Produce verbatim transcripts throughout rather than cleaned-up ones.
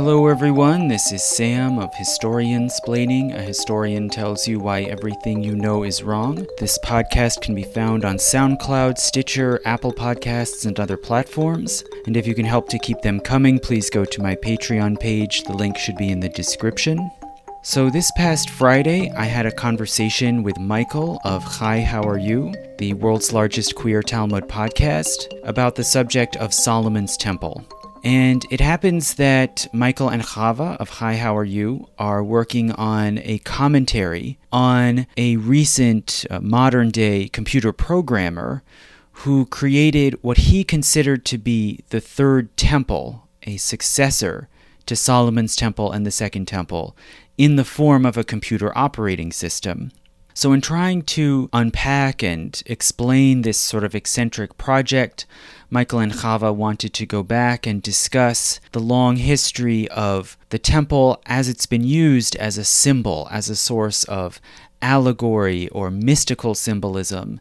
Hello everyone, this is Sam of Historiansplaining. A historian tells you why everything you know is wrong. This podcast can be found on SoundCloud, Stitcher, Apple Podcasts, and other platforms. And if you can help to keep them coming, please go to my Patreon page. The link should be in the description. So this past Friday, I had a conversation with Michael of Xai, How Are You?, the world's largest queer Talmud podcast, about the subject of Solomon's Temple. And it happens that Michael and Chava of Hi, How Are You? Are working on a commentary on a recent uh, modern-day computer programmer who created what he considered to be the Third Temple, a successor to Solomon's Temple and the Second Temple, in the form of a computer operating system. So in trying to unpack and explain this sort of eccentric project, Michael and Chava wanted to go back and discuss the long history of the temple as it's been used as a symbol, as a source of allegory or mystical symbolism,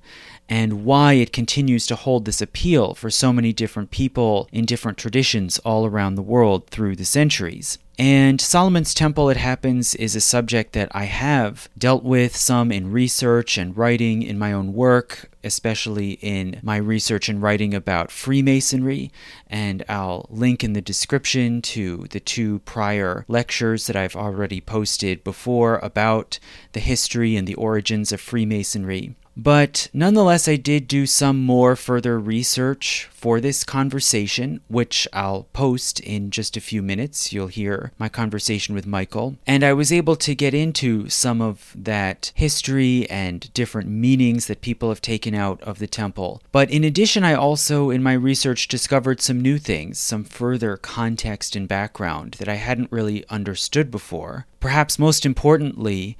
and why it continues to hold this appeal for so many different people in different traditions all around the world through the centuries. And Solomon's Temple, it happens, is a subject that I have dealt with some in research and writing in my own work, especially in my research and writing about Freemasonry. And I'll link in the description to the two prior lectures that I've already posted before about the history and the origins of Freemasonry. But nonetheless, I did do some more further research for this conversation, which I'll post in just a few minutes. You'll hear my conversation with Michael. And I was able to get into some of that history and different meanings that people have taken out of the temple. But in addition, I also, in my research, discovered some new things, some further context and background that I hadn't really understood before. Perhaps most importantly,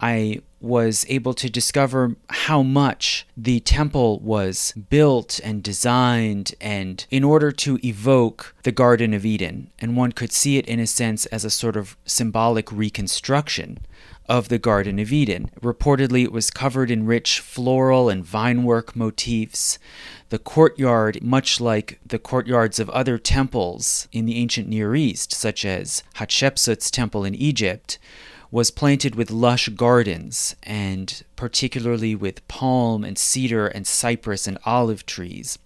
I was able to discover how much the temple was built and designed and in order to evoke the Garden of Eden. And one could see it in a sense as a sort of symbolic reconstruction of the Garden of Eden. Reportedly, it was covered in rich floral and vinework motifs. The courtyard, much like the courtyards of other temples in the ancient Near East, such as Hatshepsut's temple in Egypt, was planted with lush gardens, and particularly with palm and cedar and cypress and olive trees.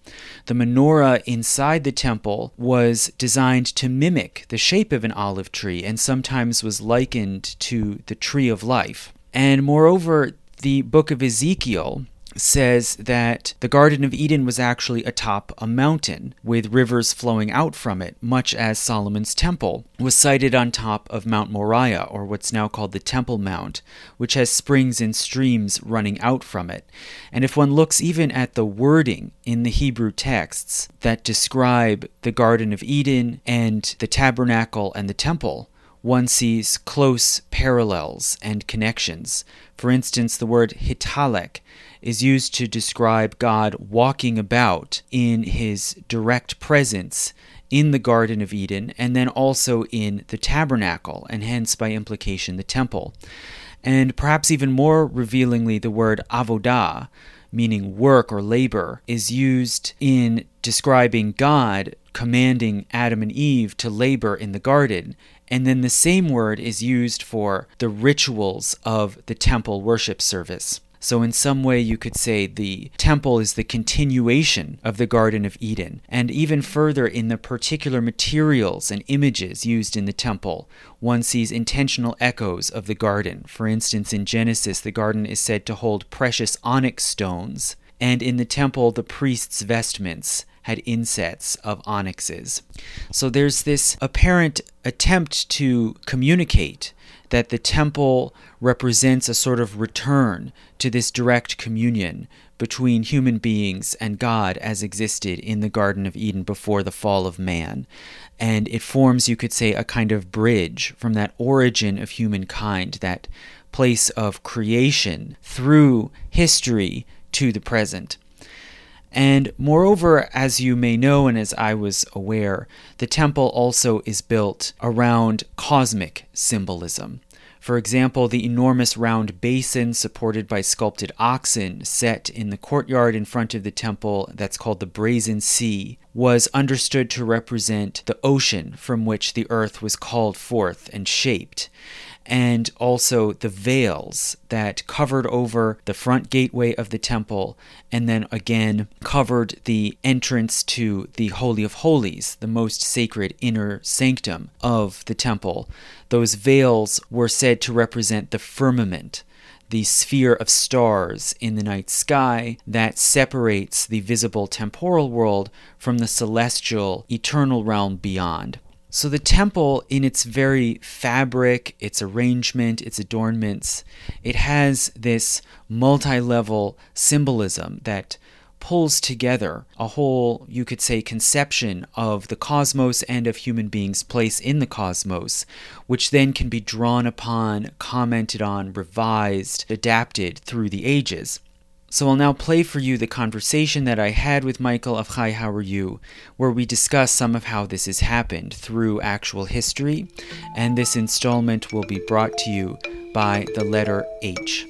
The menorah inside the temple was designed to mimic the shape of an olive tree and sometimes was likened to the tree of life. And moreover, the book of Ezekiel says that the Garden of Eden was actually atop a mountain with rivers flowing out from it, much as Solomon's Temple was sited on top of Mount Moriah, or what's now called the Temple Mount, which has springs and streams running out from it. And if one looks even at the wording in the Hebrew texts that describe the Garden of Eden and the tabernacle and the temple, one sees close parallels and connections. For instance, the word hitalek is used to describe God walking about in his direct presence in the Garden of Eden and then also in the tabernacle, and hence by implication the temple. And perhaps even more revealingly, the word avodah, meaning work or labor, is used in describing God commanding Adam and Eve to labor in the garden. And then the same word is used for the rituals of the temple worship service. So in some way, you could say the temple is the continuation of the Garden of Eden, and even further in the particular materials and images used in the temple, one sees intentional echoes of the garden. For instance, in Genesis, the garden is said to hold precious onyx stones, and in the temple, the priest's vestments had insets of onyxes. So there's this apparent attempt to communicate that the temple represents a sort of return to this direct communion between human beings and God as existed in the Garden of Eden before the fall of man. And it forms, you could say, a kind of bridge from that origin of humankind, that place of creation through history to the present. And moreover, as you may know, and as I was aware, the temple also is built around cosmic symbolism. For example, the enormous round basin supported by sculpted oxen set in the courtyard in front of the temple, that's called the Brazen Sea, was understood to represent the ocean from which the earth was called forth and shaped, and also the veils that covered over the front gateway of the temple, and then again covered the entrance to the Holy of Holies, the most sacred inner sanctum of the temple. Those veils were said to represent the firmament, the sphere of stars in the night sky that separates the visible temporal world from the celestial, eternal realm beyond. So the temple, in its very fabric, its arrangement, its adornments, it has this multi-level symbolism that pulls together a whole, you could say, conception of the cosmos and of human beings' place in the cosmos, which then can be drawn upon, commented on, revised, adapted through the ages. So I'll now play for you the conversation that I had with Michael of Xai, How Are You, where we discuss some of how this has happened through actual history, and this installment will be brought to you by the letter H.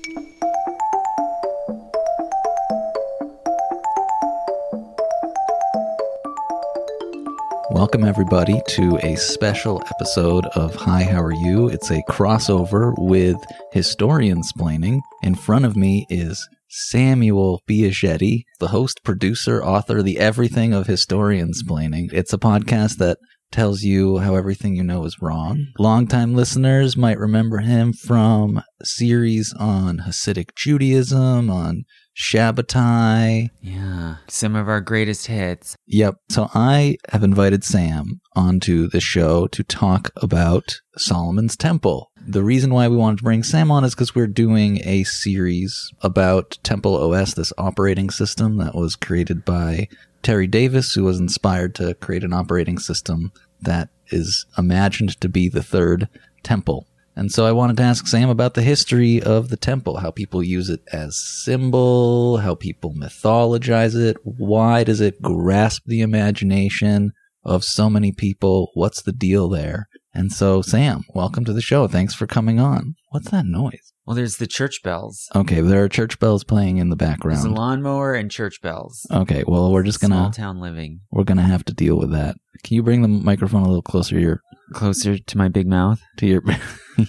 Welcome, everybody, to a special episode of Hi, How Are You? It's a crossover with Historiansplaining. In front of me is Samuel Biagetti, the host, producer, author, the everything of Historiansplaining. It's a podcast that tells you how everything you know is wrong. Longtime listeners might remember him from series on Hasidic Judaism, on Shabbatai. Yeah, some of our greatest hits. Yep. So I have invited Sam onto the show to talk about Solomon's Temple. The reason why we wanted to bring Sam on is because we're doing a series about Temple O S, this operating system that was created by Terry Davis, who was inspired to create an operating system that is imagined to be the third temple. And so I wanted to ask Sam about the history of the temple, how people use it as symbol, how people mythologize it. Why does it grasp the imagination of so many people? What's the deal there? And so, Sam, welcome to the show. Thanks for coming on. What's that noise? Well, there's the church bells. Okay, there are church bells playing in the background. There's a lawnmower and church bells. Okay, well, we're just going to... Small town living. We're going to have to deal with that. Can you bring the microphone a little closer to your... Closer to my big mouth? To your...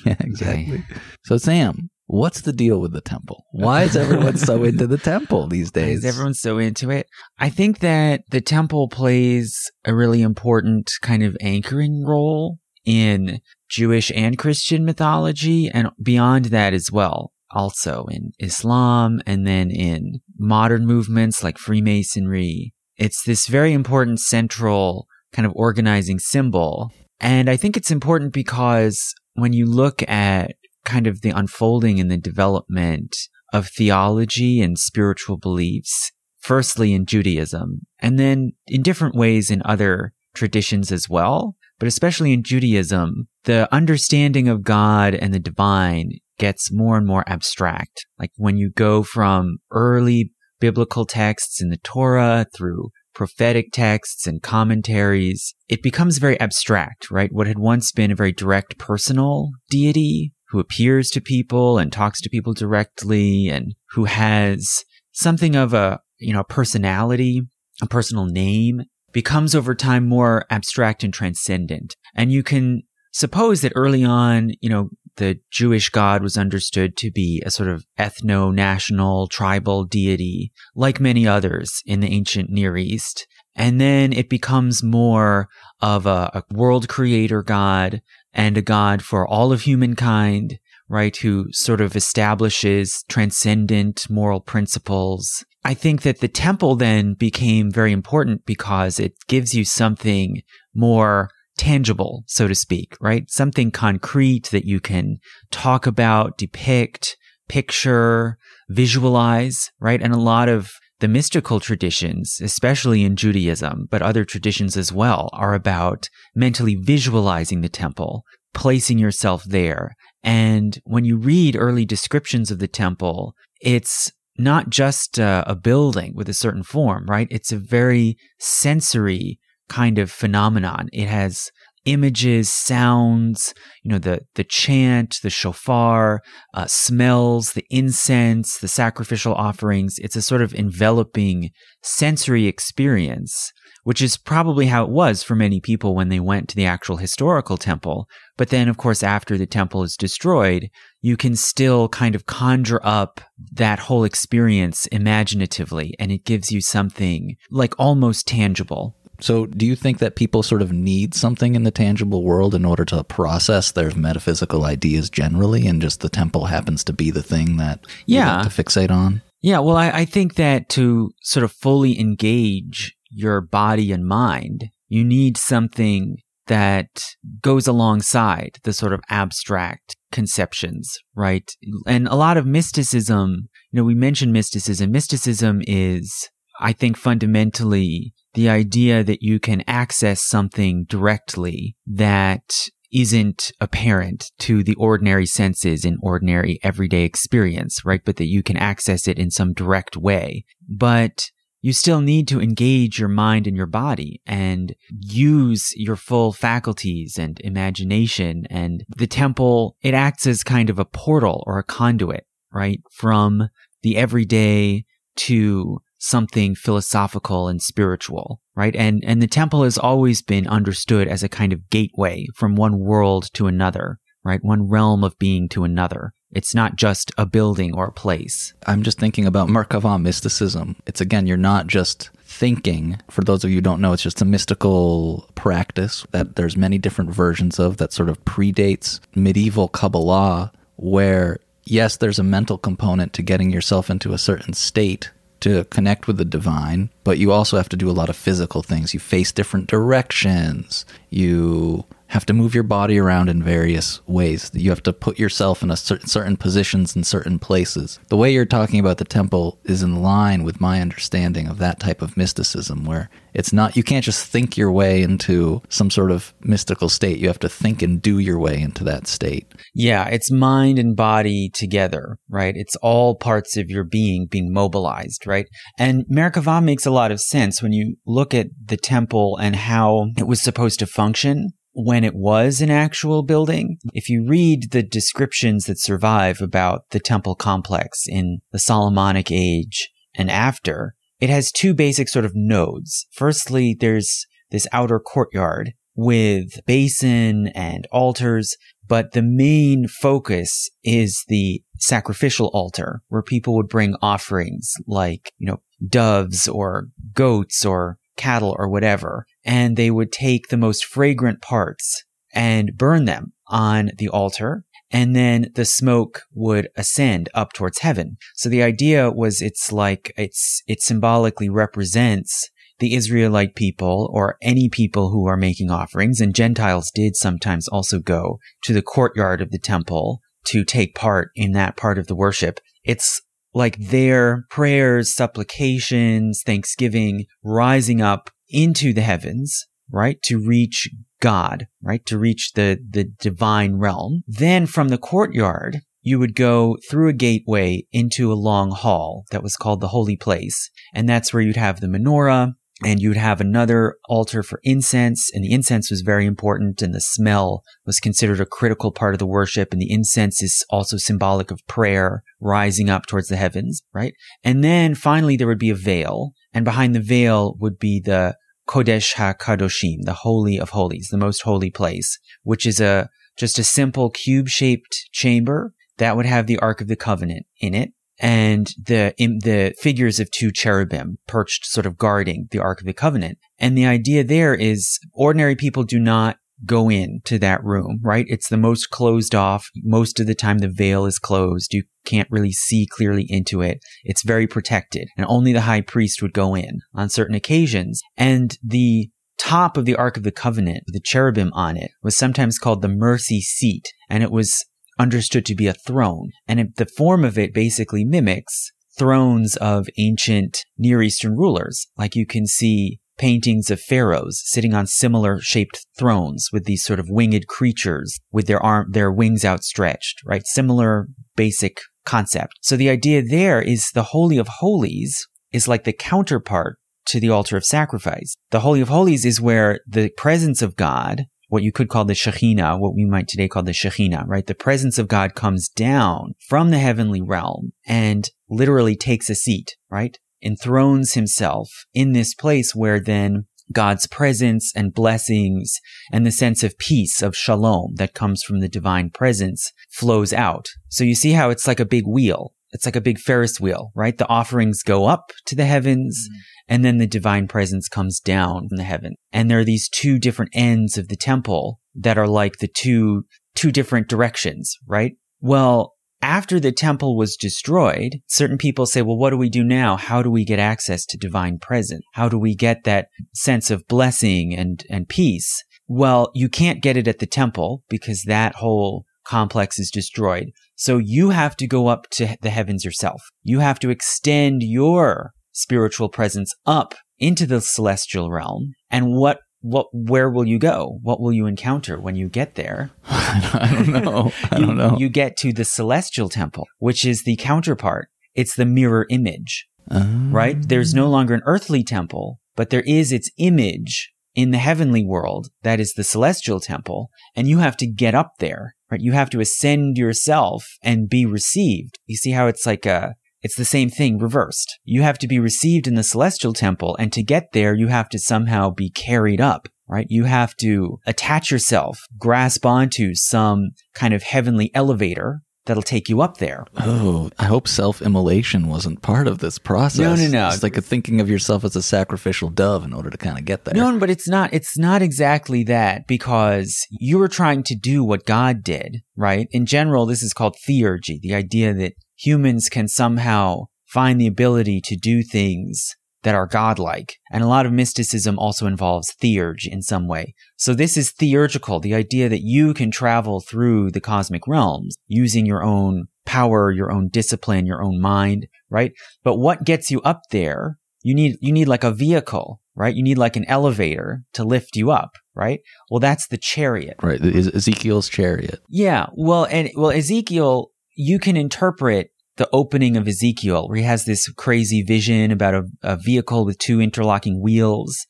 Yeah, exactly. Okay. So, Sam, what's the deal with the temple? Why is everyone so into the temple these days? Is everyone so into it? I think that the temple plays a really important kind of anchoring role in Jewish and Christian mythology, and beyond that as well, also in Islam, and then in modern movements like Freemasonry. It's this very important central kind of organizing symbol. And I think it's important because when you look at kind of the unfolding and the development of theology and spiritual beliefs, firstly in Judaism, and then in different ways in other traditions as well, but especially in Judaism, the understanding of God and the divine gets more and more abstract. Like when you go from early biblical texts in the Torah through prophetic texts and commentaries, it becomes very abstract, right? What had once been a very direct personal deity who appears to people and talks to people directly and who has something of a, you know, personality, a personal name, becomes over time more abstract and transcendent. And you can suppose that early on, you know, the Jewish God was understood to be a sort of ethno-national tribal deity, like many others in the ancient Near East. And then it becomes more of a, a world creator God and a God for all of humankind, right, who sort of establishes transcendent moral principles. I think that the temple then became very important because it gives you something more tangible, so to speak, right? Something concrete that you can talk about, depict, picture, visualize, right? And a lot of the mystical traditions, especially in Judaism, but other traditions as well, are about mentally visualizing the temple, placing yourself there. And when you read early descriptions of the temple, it's not just a, a building with a certain form, right? It's a very sensory kind of phenomenon. It has images, sounds, you know, the, the chant, the shofar, uh, smells, the incense, the sacrificial offerings. It's a sort of enveloping sensory experience, which is probably how it was for many people when they went to the actual historical temple. But then, of course, after the temple is destroyed, you can still kind of conjure up that whole experience imaginatively, and it gives you something like almost tangible. So do you think that people sort of need something in the tangible world in order to process their metaphysical ideas generally, and just the temple happens to be the thing that yeah. you like to fixate on? Yeah, well, I, I think that to sort of fully engage your body and mind, you need something that goes alongside the sort of abstract conceptions, right? And a lot of mysticism, you know, we mentioned mysticism. Mysticism is, I think, fundamentally the idea that you can access something directly that isn't apparent to the ordinary senses in ordinary everyday experience, right? But that you can access it in some direct way. But you still need to engage your mind and your body and use your full faculties and imagination. And the temple, it acts as kind of a portal or a conduit, right? From the everyday to something philosophical and spiritual, right? And and the temple has always been understood as a kind of gateway from one world to another, right? One realm of being to another. It's not just a building or a place. I'm just thinking about Merkavah mysticism. It's, again, you're not just thinking. For those of you who don't know, it's just a mystical practice that there's many different versions of that sort of predates medieval Kabbalah, where, yes, there's a mental component to getting yourself into a certain state to connect with the divine, but you also have to do a lot of physical things. You face different directions. You have to move your body around in various ways. You have to put yourself in a cer- certain positions in certain places. The way you're talking about the temple is in line with my understanding of that type of mysticism, where it's not, you can't just think your way into some sort of mystical state. You have to think and do your way into that state. Yeah, it's mind and body together, right? It's all parts of your being being mobilized, right? And Merkavah makes a lot of sense when you look at the temple and how it was supposed to function when it was an actual building. If you read the descriptions that survive about the temple complex in the Solomonic age and after, it has two basic sort of nodes. Firstly, there's this outer courtyard with basin and altars, but the main focus is the sacrificial altar, where people would bring offerings like, you know, doves or goats or cattle or whatever, and they would take the most fragrant parts and burn them on the altar, and then the smoke would ascend up towards heaven. So the idea was it's like, it's it symbolically represents the Israelite people or any people who are making offerings, and Gentiles did sometimes also go to the courtyard of the temple to take part in that part of the worship. It's like their prayers, supplications, thanksgiving, rising up into the heavens, right, to reach God, right, to reach the, the divine realm. Then from the courtyard, you would go through a gateway into a long hall that was called the Holy Place, and that's where you'd have the menorah, and you'd have another altar for incense, and the incense was very important, and the smell was considered a critical part of the worship, and the incense is also symbolic of prayer rising up towards the heavens, right? And then finally there would be a veil, and behind the veil would be the Kodesh HaKadoshim, the Holy of Holies, the most holy place, which is a just a simple cube-shaped chamber that would have the Ark of the Covenant in it, and the in the figures of two cherubim perched sort of guarding the Ark of the Covenant. And the idea there is ordinary people do not go into that room, right? It's the most closed off. Most of the time the veil is closed. You can't really see clearly into it. It's very protected, and only the high priest would go in on certain occasions. And the top of the Ark of the Covenant, the cherubim on it, was sometimes called the mercy seat, and it was understood to be a throne. And it, the form of it basically mimics thrones of ancient Near Eastern rulers. Like you can see paintings of pharaohs sitting on similar shaped thrones with these sort of winged creatures with their arm, their wings outstretched, right? Similar basic concept. So the idea there is the Holy of Holies is like the counterpart to the altar of sacrifice. The Holy of Holies is where the presence of God what you could call the Shekhinah, what we might today call the Shekhinah, right? The presence of God comes down from the heavenly realm and literally takes a seat, right? Enthrones himself in this place where then God's presence and blessings and the sense of peace, of shalom that comes from the divine presence flows out. So you see how it's like a big wheel. It's like a big Ferris wheel, right? The offerings go up to the heavens, mm-hmm. and then the divine presence comes down from the heaven. And there are these two different ends of the temple that are like the two, two different directions, right? Well, after the temple was destroyed, certain people say, well, what do we do now? How do we get access to divine presence? How do we get that sense of blessing and, and peace? Well, you can't get it at the temple because that whole complex is destroyed. So you have to go up to the heavens yourself. You have to extend your spiritual presence up into the celestial realm. And what What? Where will you go? What will you encounter when you get there? I don't know. I don't know. You, you get to the celestial temple, which is the counterpart. It's the mirror image, um. right? There's no longer an earthly temple, but there is its image in the heavenly world. That is the celestial temple. And you have to get up there, right? You have to ascend yourself and be received. You see how it's like a... It's the same thing reversed. You have to be received in the celestial temple, and to get there, you have to somehow be carried up, right? You have to attach yourself, grasp onto some kind of heavenly elevator that'll take you up there. Oh, I hope self-immolation wasn't part of this process. No, no, no. It's like thinking of yourself as a sacrificial dove in order to kind of get there. No, but it's not, it's not exactly that, because you were trying to do what God did, right? In general, this is called theurgy, the idea that humans can somehow find the ability to do things that are godlike. And a lot of mysticism also involves theurgy in some way. So this is theurgical, the idea that you can travel through the cosmic realms using your own power, your own discipline, your own mind, right? But what gets you up there, you need you need like a vehicle, right? You need like an elevator to lift you up, right? Well, that's the chariot. Right, e- Ezekiel's chariot. Yeah, well, and well, Ezekiel... You can interpret the opening of Ezekiel, where he has this crazy vision about a, a vehicle with two interlocking wheels.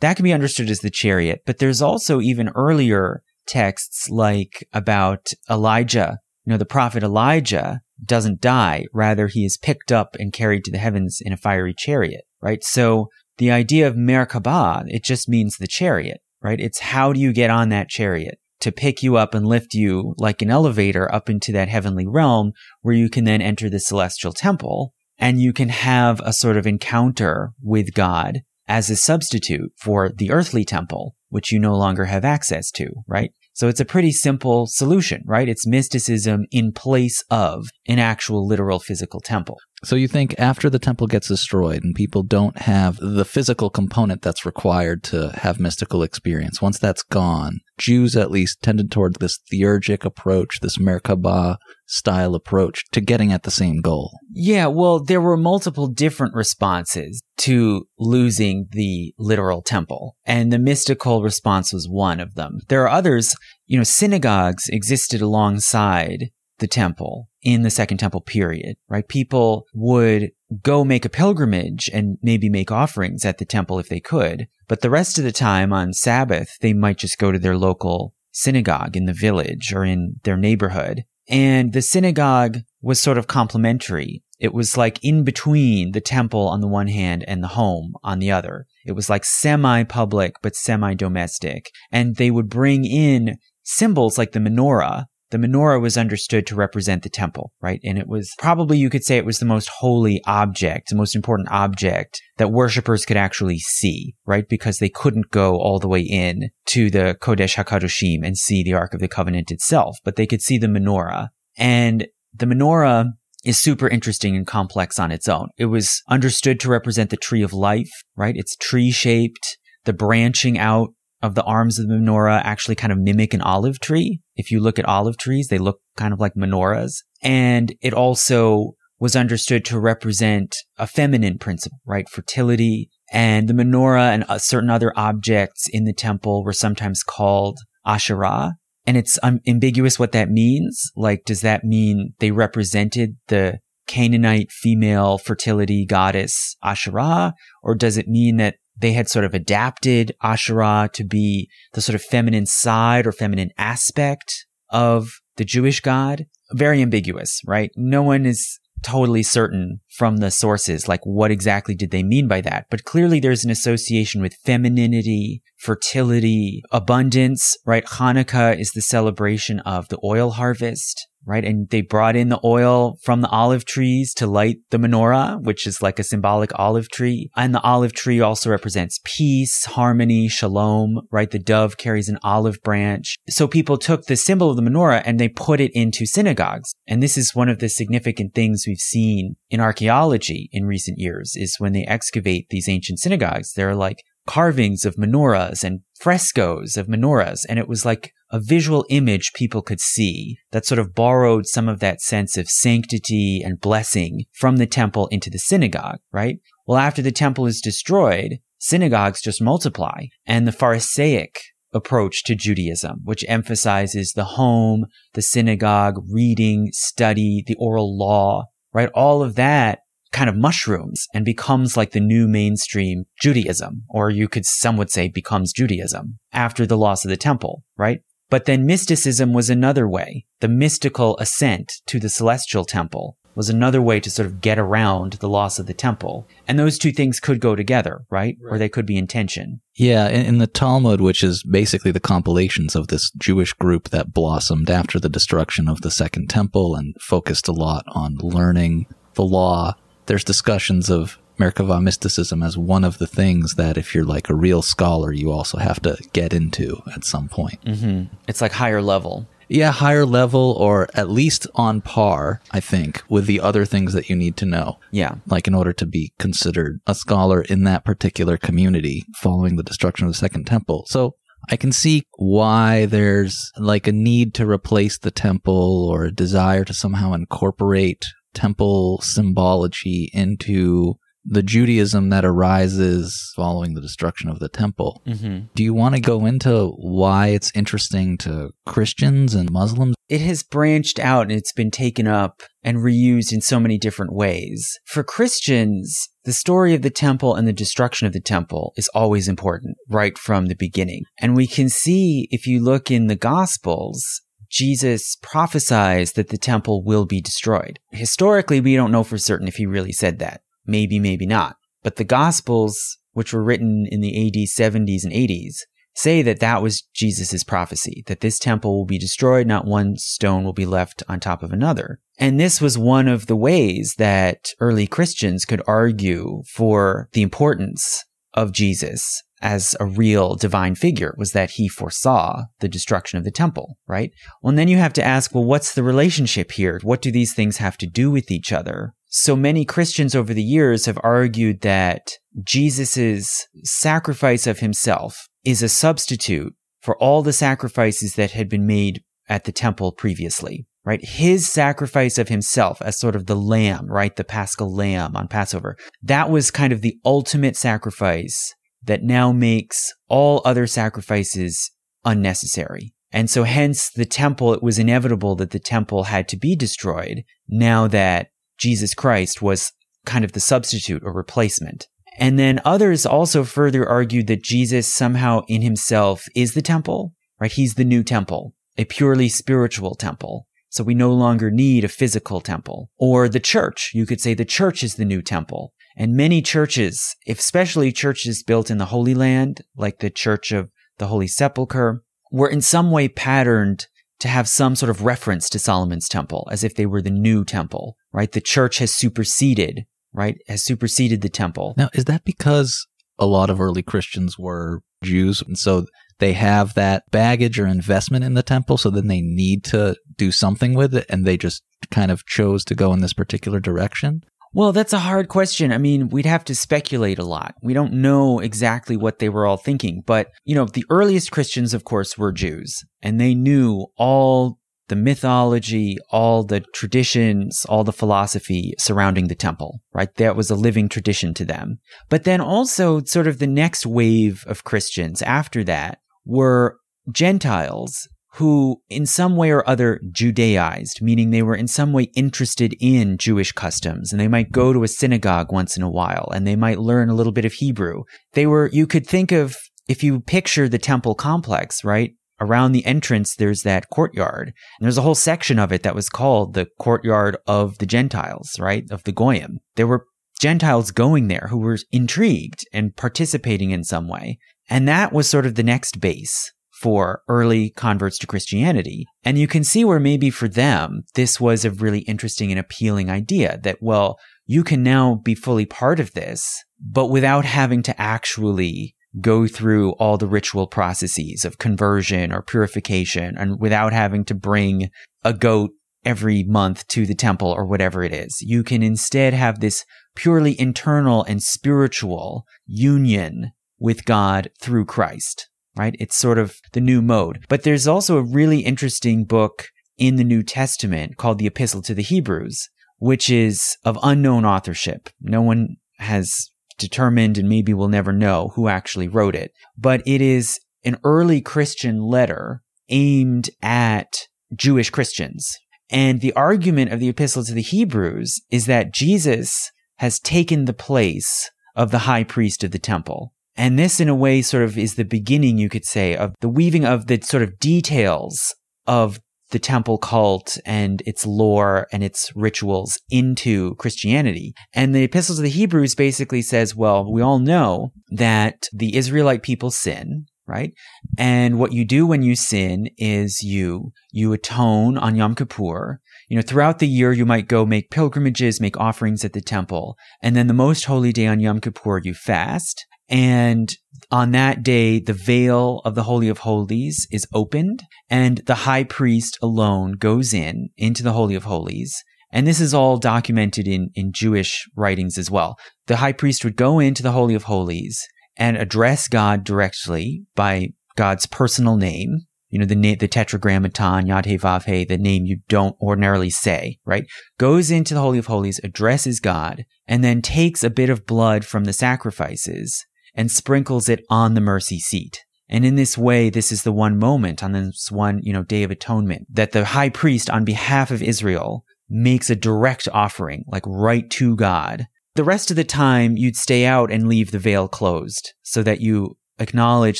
That can be understood as the chariot. But there's also even earlier texts like about Elijah. You know, the prophet Elijah doesn't die. Rather, he is picked up and carried to the heavens in a fiery chariot, right? So the idea of Merkabah, it just means the chariot, right? It's how do you get on that chariot to pick you up and lift you like an elevator up into that heavenly realm where you can then enter the celestial temple and you can have a sort of encounter with God as a substitute for the earthly temple, which you no longer have access to, right? So it's a pretty simple solution, right? It's mysticism in place of an actual literal physical temple. So you think after the temple gets destroyed and people don't have the physical component that's required to have mystical experience, once that's gone, Jews at least tended toward this theurgic approach, this Merkabah style approach to getting at the same goal. Yeah, well, there were multiple different responses to losing the literal temple, and the mystical response was one of them. There are others, you know, synagogues existed alongside the temple in the Second Temple period, right? People would go make a pilgrimage and maybe make offerings at the temple if they could, but the rest of the time on Sabbath, they might just go to their local synagogue in the village or in their neighborhood. And the synagogue was sort of complementary. It was like in between the temple on the one hand and the home on the other. It was like semi-public but semi-domestic. And they would bring in symbols like the menorah. The menorah was understood to represent the temple, right? And it was probably, you could say it was the most holy object, the most important object that worshipers could actually see, right? Because they couldn't go all the way in to the Kodesh HaKadoshim and see the Ark of the Covenant itself, but they could see the menorah. And the menorah is super interesting and complex on its own. It was understood to represent the tree of life, right? It's tree-shaped, the branching out of the arms of the menorah actually kind of mimic an olive tree. If you look at olive trees, they look kind of like menorahs. And it also was understood to represent a feminine principle, right? Fertility. And the menorah and uh, certain other objects in the temple were sometimes called Asherah. And it's um, ambiguous what that means. Like, does that mean they represented the Canaanite female fertility goddess Asherah? Or does it mean that they had sort of adapted Asherah to be the sort of feminine side or feminine aspect of the Jewish God. Very ambiguous, right? No one is totally certain from the sources, like what exactly did they mean by that? But clearly there's an association with femininity, fertility, abundance, right? Hanukkah is the celebration of the oil harvest, right? And they brought in the oil from the olive trees to light the menorah, which is like a symbolic olive tree. And the olive tree also represents peace, harmony, shalom, right? The dove carries an olive branch. So people took the symbol of the menorah and they put it into synagogues. And this is one of the significant things we've seen in archaeology in recent years, is when they excavate these ancient synagogues, there are like carvings of menorahs and frescoes of menorahs. And it was like a visual image people could see that sort of borrowed some of that sense of sanctity and blessing from the temple into the synagogue, right? Well, after the temple is destroyed, synagogues just multiply. And the Pharisaic approach to Judaism, which emphasizes the home, the synagogue, reading, study, the oral law, right? All of that kind of mushrooms and becomes like the new mainstream Judaism, or you could, some would say, becomes Judaism after the loss of the temple, right? But then mysticism was another way. The mystical ascent to the celestial temple was another way to sort of get around the loss of the temple. And those two things could go together, right? right. Or they could be in tension. Yeah, in the Talmud, which is basically the compilations of this Jewish group that blossomed after the destruction of the Second Temple and focused a lot on learning the law, there's discussions of Merkavah mysticism as one of the things that if you're like a real scholar, you also have to get into at some point. Mm-hmm. It's like higher level. Yeah, higher level, or at least on par, I think, with the other things that you need to know. Yeah. Like in order to be considered a scholar in that particular community following the destruction of the Second Temple. So I can see why there's like a need to replace the temple or a desire to somehow incorporate temple symbology into the Judaism that arises following the destruction of the temple. Mm-hmm. Do you want to go into why it's interesting to Christians and Muslims? It has branched out and it's been taken up and reused in so many different ways. For Christians, the story of the temple and the destruction of the temple is always important right from the beginning. And we can see, if you look in the Gospels, Jesus prophesies that the temple will be destroyed. Historically, we don't know for certain if he really said that. Maybe, maybe not. But the Gospels, which were written in the A D seventies and eighties, say that that was Jesus's prophecy, that this temple will be destroyed, not one stone will be left on top of another. And this was one of the ways that early Christians could argue for the importance of Jesus as a real divine figure, was that he foresaw the destruction of the temple, right? Well, and then you have to ask, well, what's the relationship here? What do these things have to do with each other? So many Christians over the years have argued that Jesus's sacrifice of himself is a substitute for all the sacrifices that had been made at the temple previously, right? His sacrifice of himself as sort of the lamb, right? The Paschal lamb on Passover. That was kind of the ultimate sacrifice that now makes all other sacrifices unnecessary. And so hence the temple, it was inevitable that the temple had to be destroyed now that Jesus Christ was kind of the substitute or replacement. And then others also further argued that Jesus somehow in himself is the temple, right? He's the new temple, a purely spiritual temple. So we no longer need a physical temple. Or the church, you could say the church is the new temple. And many churches, especially churches built in the Holy Land, like the Church of the Holy Sepulchre, were in some way patterned to have some sort of reference to Solomon's temple, as if they were the new temple, right? The church has superseded, right? Has superseded the temple. Now, is that because a lot of early Christians were Jews, and so they have that baggage or investment in the temple, so then they need to do something with it, and they just kind of chose to go in this particular direction? Well, that's a hard question. I mean, we'd have to speculate a lot. We don't know exactly what they were all thinking. But, you know, the earliest Christians, of course, were Jews. And they knew all the mythology, all the traditions, all the philosophy surrounding the temple, right? That was a living tradition to them. But then also sort of the next wave of Christians after that were Gentiles who in some way or other Judaized, meaning they were in some way interested in Jewish customs, and they might go to a synagogue once in a while, and they might learn a little bit of Hebrew. They were, you could think of, if you picture the temple complex, right? Around the entrance, there's that courtyard, and there's a whole section of it that was called the courtyard of the Gentiles, right? Of the Goyim. There were Gentiles going there who were intrigued and participating in some way. And that was sort of the next base for early converts to Christianity. And you can see where maybe for them, this was a really interesting and appealing idea that, well, you can now be fully part of this, but without having to actually go through all the ritual processes of conversion or purification, and without having to bring a goat every month to the temple or whatever it is. You can instead have this purely internal and spiritual union with God through Christ, right? It's sort of the new mode. But there's also a really interesting book in the New Testament called the Epistle to the Hebrews, which is of unknown authorship. No one has determined, and maybe we'll never know who actually wrote it. But it is an early Christian letter aimed at Jewish Christians. And the argument of the Epistle to the Hebrews is that Jesus has taken the place of the high priest of the temple. And this, in a way, sort of is the beginning, you could say, of the weaving of the sort of details of the temple cult and its lore and its rituals into Christianity. And the Epistle to the Hebrews basically says, well, we all know that the Israelite people sin, right? And what you do when you sin is you you atone on Yom Kippur. You know, throughout the year, you might go make pilgrimages, make offerings at the temple. And then the most holy day on Yom Kippur, you fast. And on that day, the veil of the Holy of Holies is opened, and the high priest alone goes in, into the Holy of Holies. And this is all documented in, in Jewish writings as well. The high priest would go into the Holy of Holies and address God directly by God's personal name, you know, the na- the tetragrammaton, Yad He Vav He, the name you don't ordinarily say, right? Goes into the Holy of Holies, addresses God, and then takes a bit of blood from the sacrifices and sprinkles it on the mercy seat. And in this way, this is the one moment on this one, you know, Day of Atonement that the high priest on behalf of Israel makes a direct offering, like right to God. The rest of the time, you'd stay out and leave the veil closed so that you acknowledge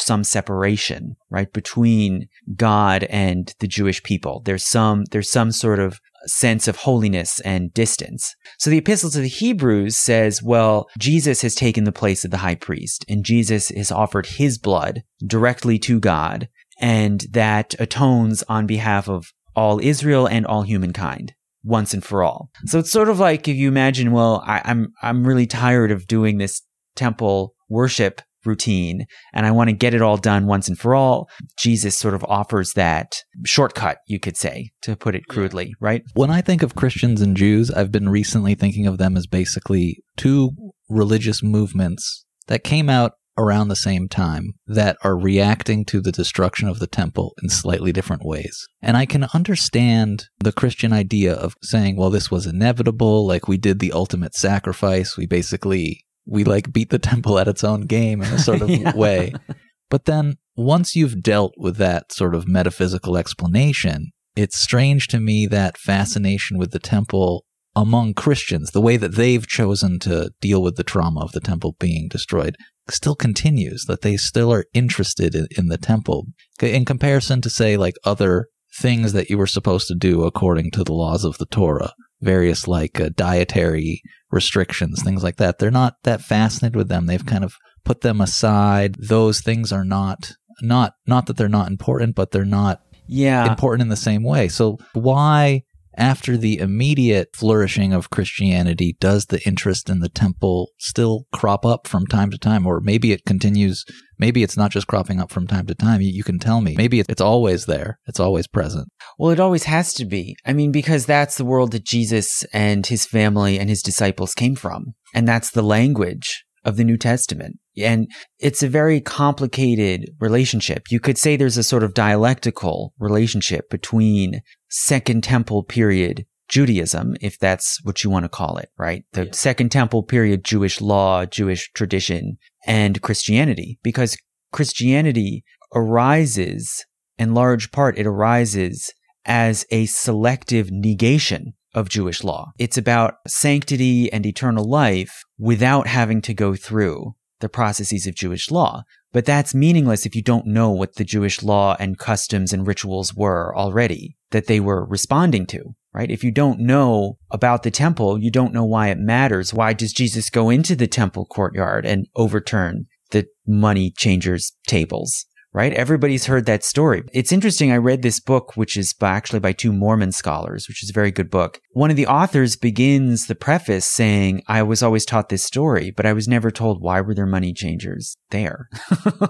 some separation, right, between God and the Jewish people. There's some, there's some sort of sense of holiness and distance. So the Epistle to the Hebrews says, well, Jesus has taken the place of the high priest, and Jesus has offered his blood directly to God, and that atones on behalf of all Israel and all humankind once and for all. So it's sort of like if you imagine, well, I, I'm I'm really tired of doing this temple worship routine, and I want to get it all done once and for all. Jesus sort of offers that shortcut, you could say, to put it crudely, right? When I think of Christians and Jews, I've been recently thinking of them as basically two religious movements that came out around the same time that are reacting to the destruction of the temple in slightly different ways. And I can understand the Christian idea of saying, well, this was inevitable, like we did the ultimate sacrifice, we basically... We like beat the temple at its own game in a sort of yeah. way. But then once you've dealt with that sort of metaphysical explanation, it's strange to me that fascination with the temple among Christians, the way that they've chosen to deal with the trauma of the temple being destroyed, still continues, that they still are interested in, in the temple. In comparison to, say, like other things that you were supposed to do according to the laws of the Torah, various like uh, dietary restrictions, things like that. They're not that fascinated with them. They've kind of put them aside. Those things are not, not, not that they're not important, but they're not yeah. important in the same way. So why, after the immediate flourishing of Christianity, does the interest in the temple still crop up from time to time? Or maybe it continues, maybe it's not just cropping up from time to time. You, you can tell me. Maybe it's always there. It's always present. Well, it always has to be. I mean, because that's the world that Jesus and his family and his disciples came from. And that's the language of the New Testament. And it's a very complicated relationship. You could say there's a sort of dialectical relationship between Second Temple Period Judaism, if that's what you want to call it, right? The yeah. Second Temple Period Jewish law, Jewish tradition, and Christianity, because Christianity arises in large part, it arises as a selective negation of Jewish law. It's about sanctity and eternal life without having to go through the processes of Jewish law. But that's meaningless if you don't know what the Jewish law and customs and rituals were already, that they were responding to, right? If you don't know about the temple, you don't know why it matters. Why does Jesus go into the temple courtyard and overturn the money changers' tables, right? Everybody's heard that story. It's interesting. I read this book, which is by, actually by two Mormon scholars, which is a very good book. One of the authors begins the preface saying, I was always taught this story, but I was never told why were there money changers there?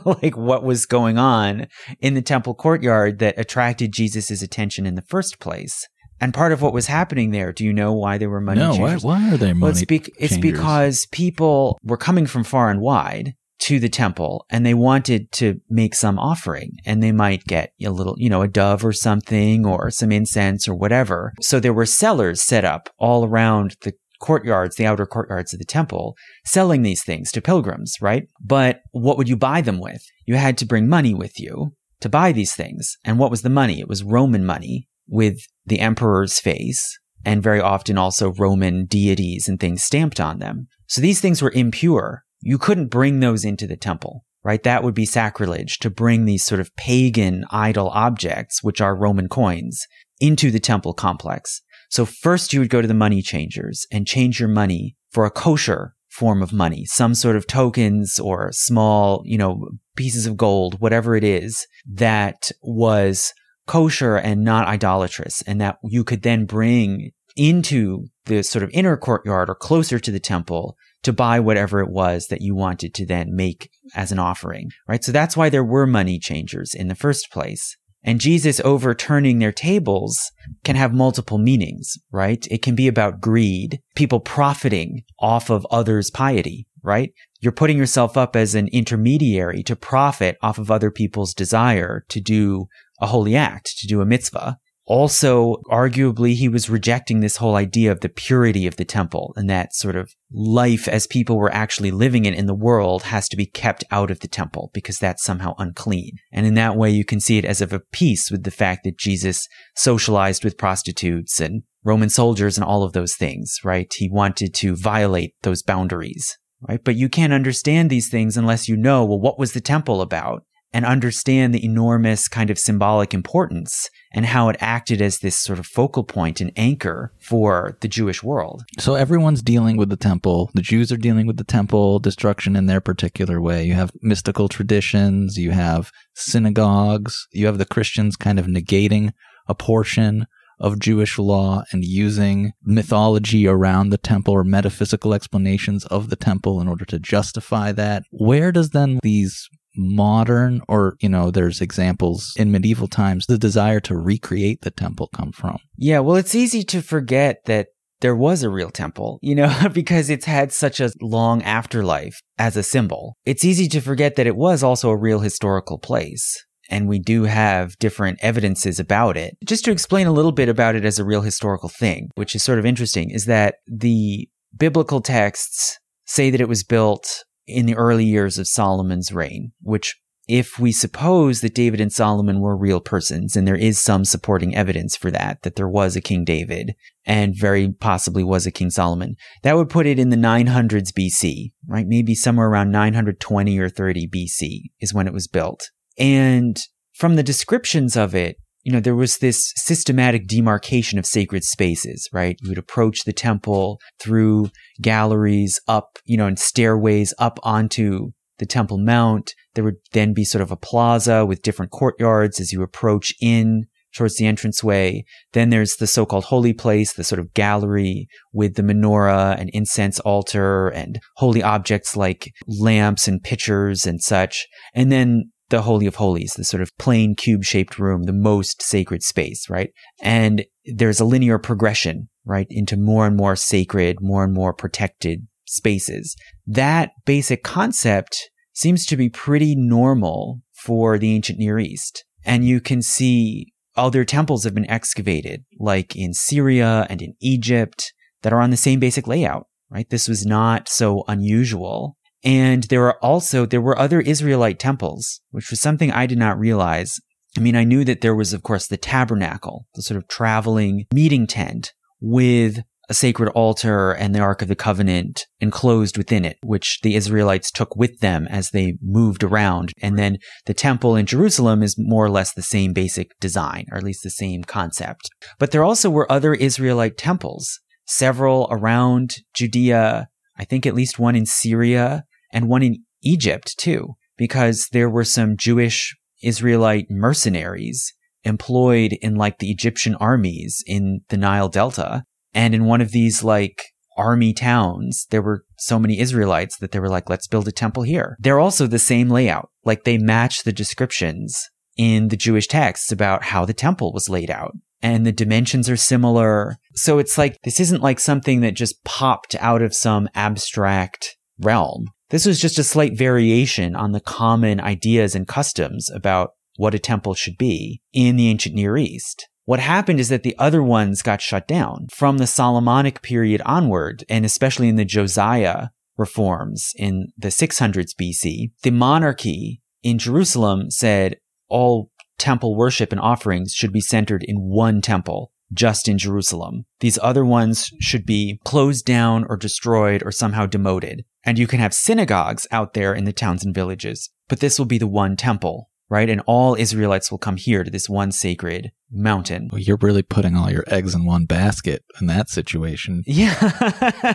Like what was going on in the temple courtyard that attracted Jesus's attention in the first place? And part of what was happening there, do you know why there were money no, changers? No, why, why are there money well, it's be- changers? It's because people were coming from far and wide to the temple, and they wanted to make some offering, and they might get a little, you know, a dove or something, or some incense or whatever. So there were sellers set up all around the courtyards, the outer courtyards of the temple, selling these things to pilgrims, right? But what would you buy them with? You had to bring money with you to buy these things. And what was the money? It was Roman money with the emperor's face, and very often also Roman deities and things stamped on them. So these things were impure. You couldn't bring those into the temple, right? That would be sacrilege to bring these sort of pagan idol objects, which are Roman coins, into the temple complex. So first you would go to the money changers and change your money for a kosher form of money, some sort of tokens or small, you know, pieces of gold, whatever it is that was kosher and not idolatrous, and that you could then bring into the sort of inner courtyard or closer to the temple to buy whatever it was that you wanted to then make as an offering, right? So that's why there were money changers in the first place. And Jesus overturning their tables can have multiple meanings, right? It can be about greed, people profiting off of others' piety, right? You're putting yourself up as an intermediary to profit off of other people's desire to do a holy act, to do a mitzvah. Also, arguably, he was rejecting this whole idea of the purity of the temple, and that sort of life as people were actually living it in the world has to be kept out of the temple because that's somehow unclean. And in that way, you can see it as of a piece with the fact that Jesus socialized with prostitutes and Roman soldiers and all of those things, right? He wanted to violate those boundaries, right? But you can't understand these things unless you know, well, what was the temple about? And understand the enormous kind of symbolic importance and how it acted as this sort of focal point and anchor for the Jewish world. So everyone's dealing with the temple. The Jews are dealing with the temple destruction in their particular way. You have mystical traditions. You have synagogues. You have the Christians kind of negating a portion of Jewish law and using mythology around the temple or metaphysical explanations of the temple in order to justify that. Where does then these modern, or, you know, there's examples in medieval times, the desire to recreate the temple come from? Yeah, well, it's easy to forget that there was a real temple, you know, because it's had such a long afterlife as a symbol. It's easy to forget that it was also a real historical place. And we do have different evidences about it. Just to explain a little bit about it as a real historical thing, which is sort of interesting, is that the biblical texts say that it was built in the early years of Solomon's reign, which if we suppose that David and Solomon were real persons, and there is some supporting evidence for that, that there was a King David and very possibly was a King Solomon, that would put it in the nine hundreds B C, right? Maybe somewhere around nine twenty or thirty B C is when it was built. And from the descriptions of it, you know, there was this systematic demarcation of sacred spaces, right? You would approach the temple through galleries up, you know, and stairways up onto the Temple Mount. There would then be sort of a plaza with different courtyards as you approach in towards the entranceway. Then there's the so-called holy place, the sort of gallery with the menorah and incense altar and holy objects like lamps and pitchers and such. And then the Holy of Holies, the sort of plain cube-shaped room, the most sacred space, right? And there's a linear progression, right, into more and more sacred, more and more protected spaces. That basic concept seems to be pretty normal for the ancient Near East. And you can see other temples have been excavated, like in Syria and in Egypt, that are on the same basic layout, right? This was not so unusual. And there are also, there were other Israelite temples, which was something I did not realize I mean, I knew that there was, of course, the tabernacle, the sort of traveling meeting tent with a sacred altar and the Ark of the Covenant enclosed within it, which the Israelites took with them as they moved around. And then the temple in Jerusalem is more or less the same basic design, or at least the same concept. But there also were other Israelite temples, several around Judea, I think at least one in Syria, and one in Egypt too, because there were some Jewish Israelite mercenaries employed in like the Egyptian armies in the Nile Delta. And in one of these like army towns, there were so many Israelites that they were like, let's build a temple here. They're also the same layout. Like they match the descriptions in the Jewish texts about how the temple was laid out. And the dimensions are similar. So it's like, this isn't like something that just popped out of some abstract realm. This was just a slight variation on the common ideas and customs about what a temple should be in the ancient Near East. What happened is that the other ones got shut down from the Solomonic period onward, and especially in the Josiah reforms in the six hundreds B C, the monarchy in Jerusalem said all temple worship and offerings should be centered in one temple, just in Jerusalem. These other ones should be closed down or destroyed or somehow demoted. And you can have synagogues out there in the towns and villages, but this will be the one temple, right? And all Israelites will come here to this one sacred mountain. Well, you're really putting all your eggs in one basket in that situation. Yeah.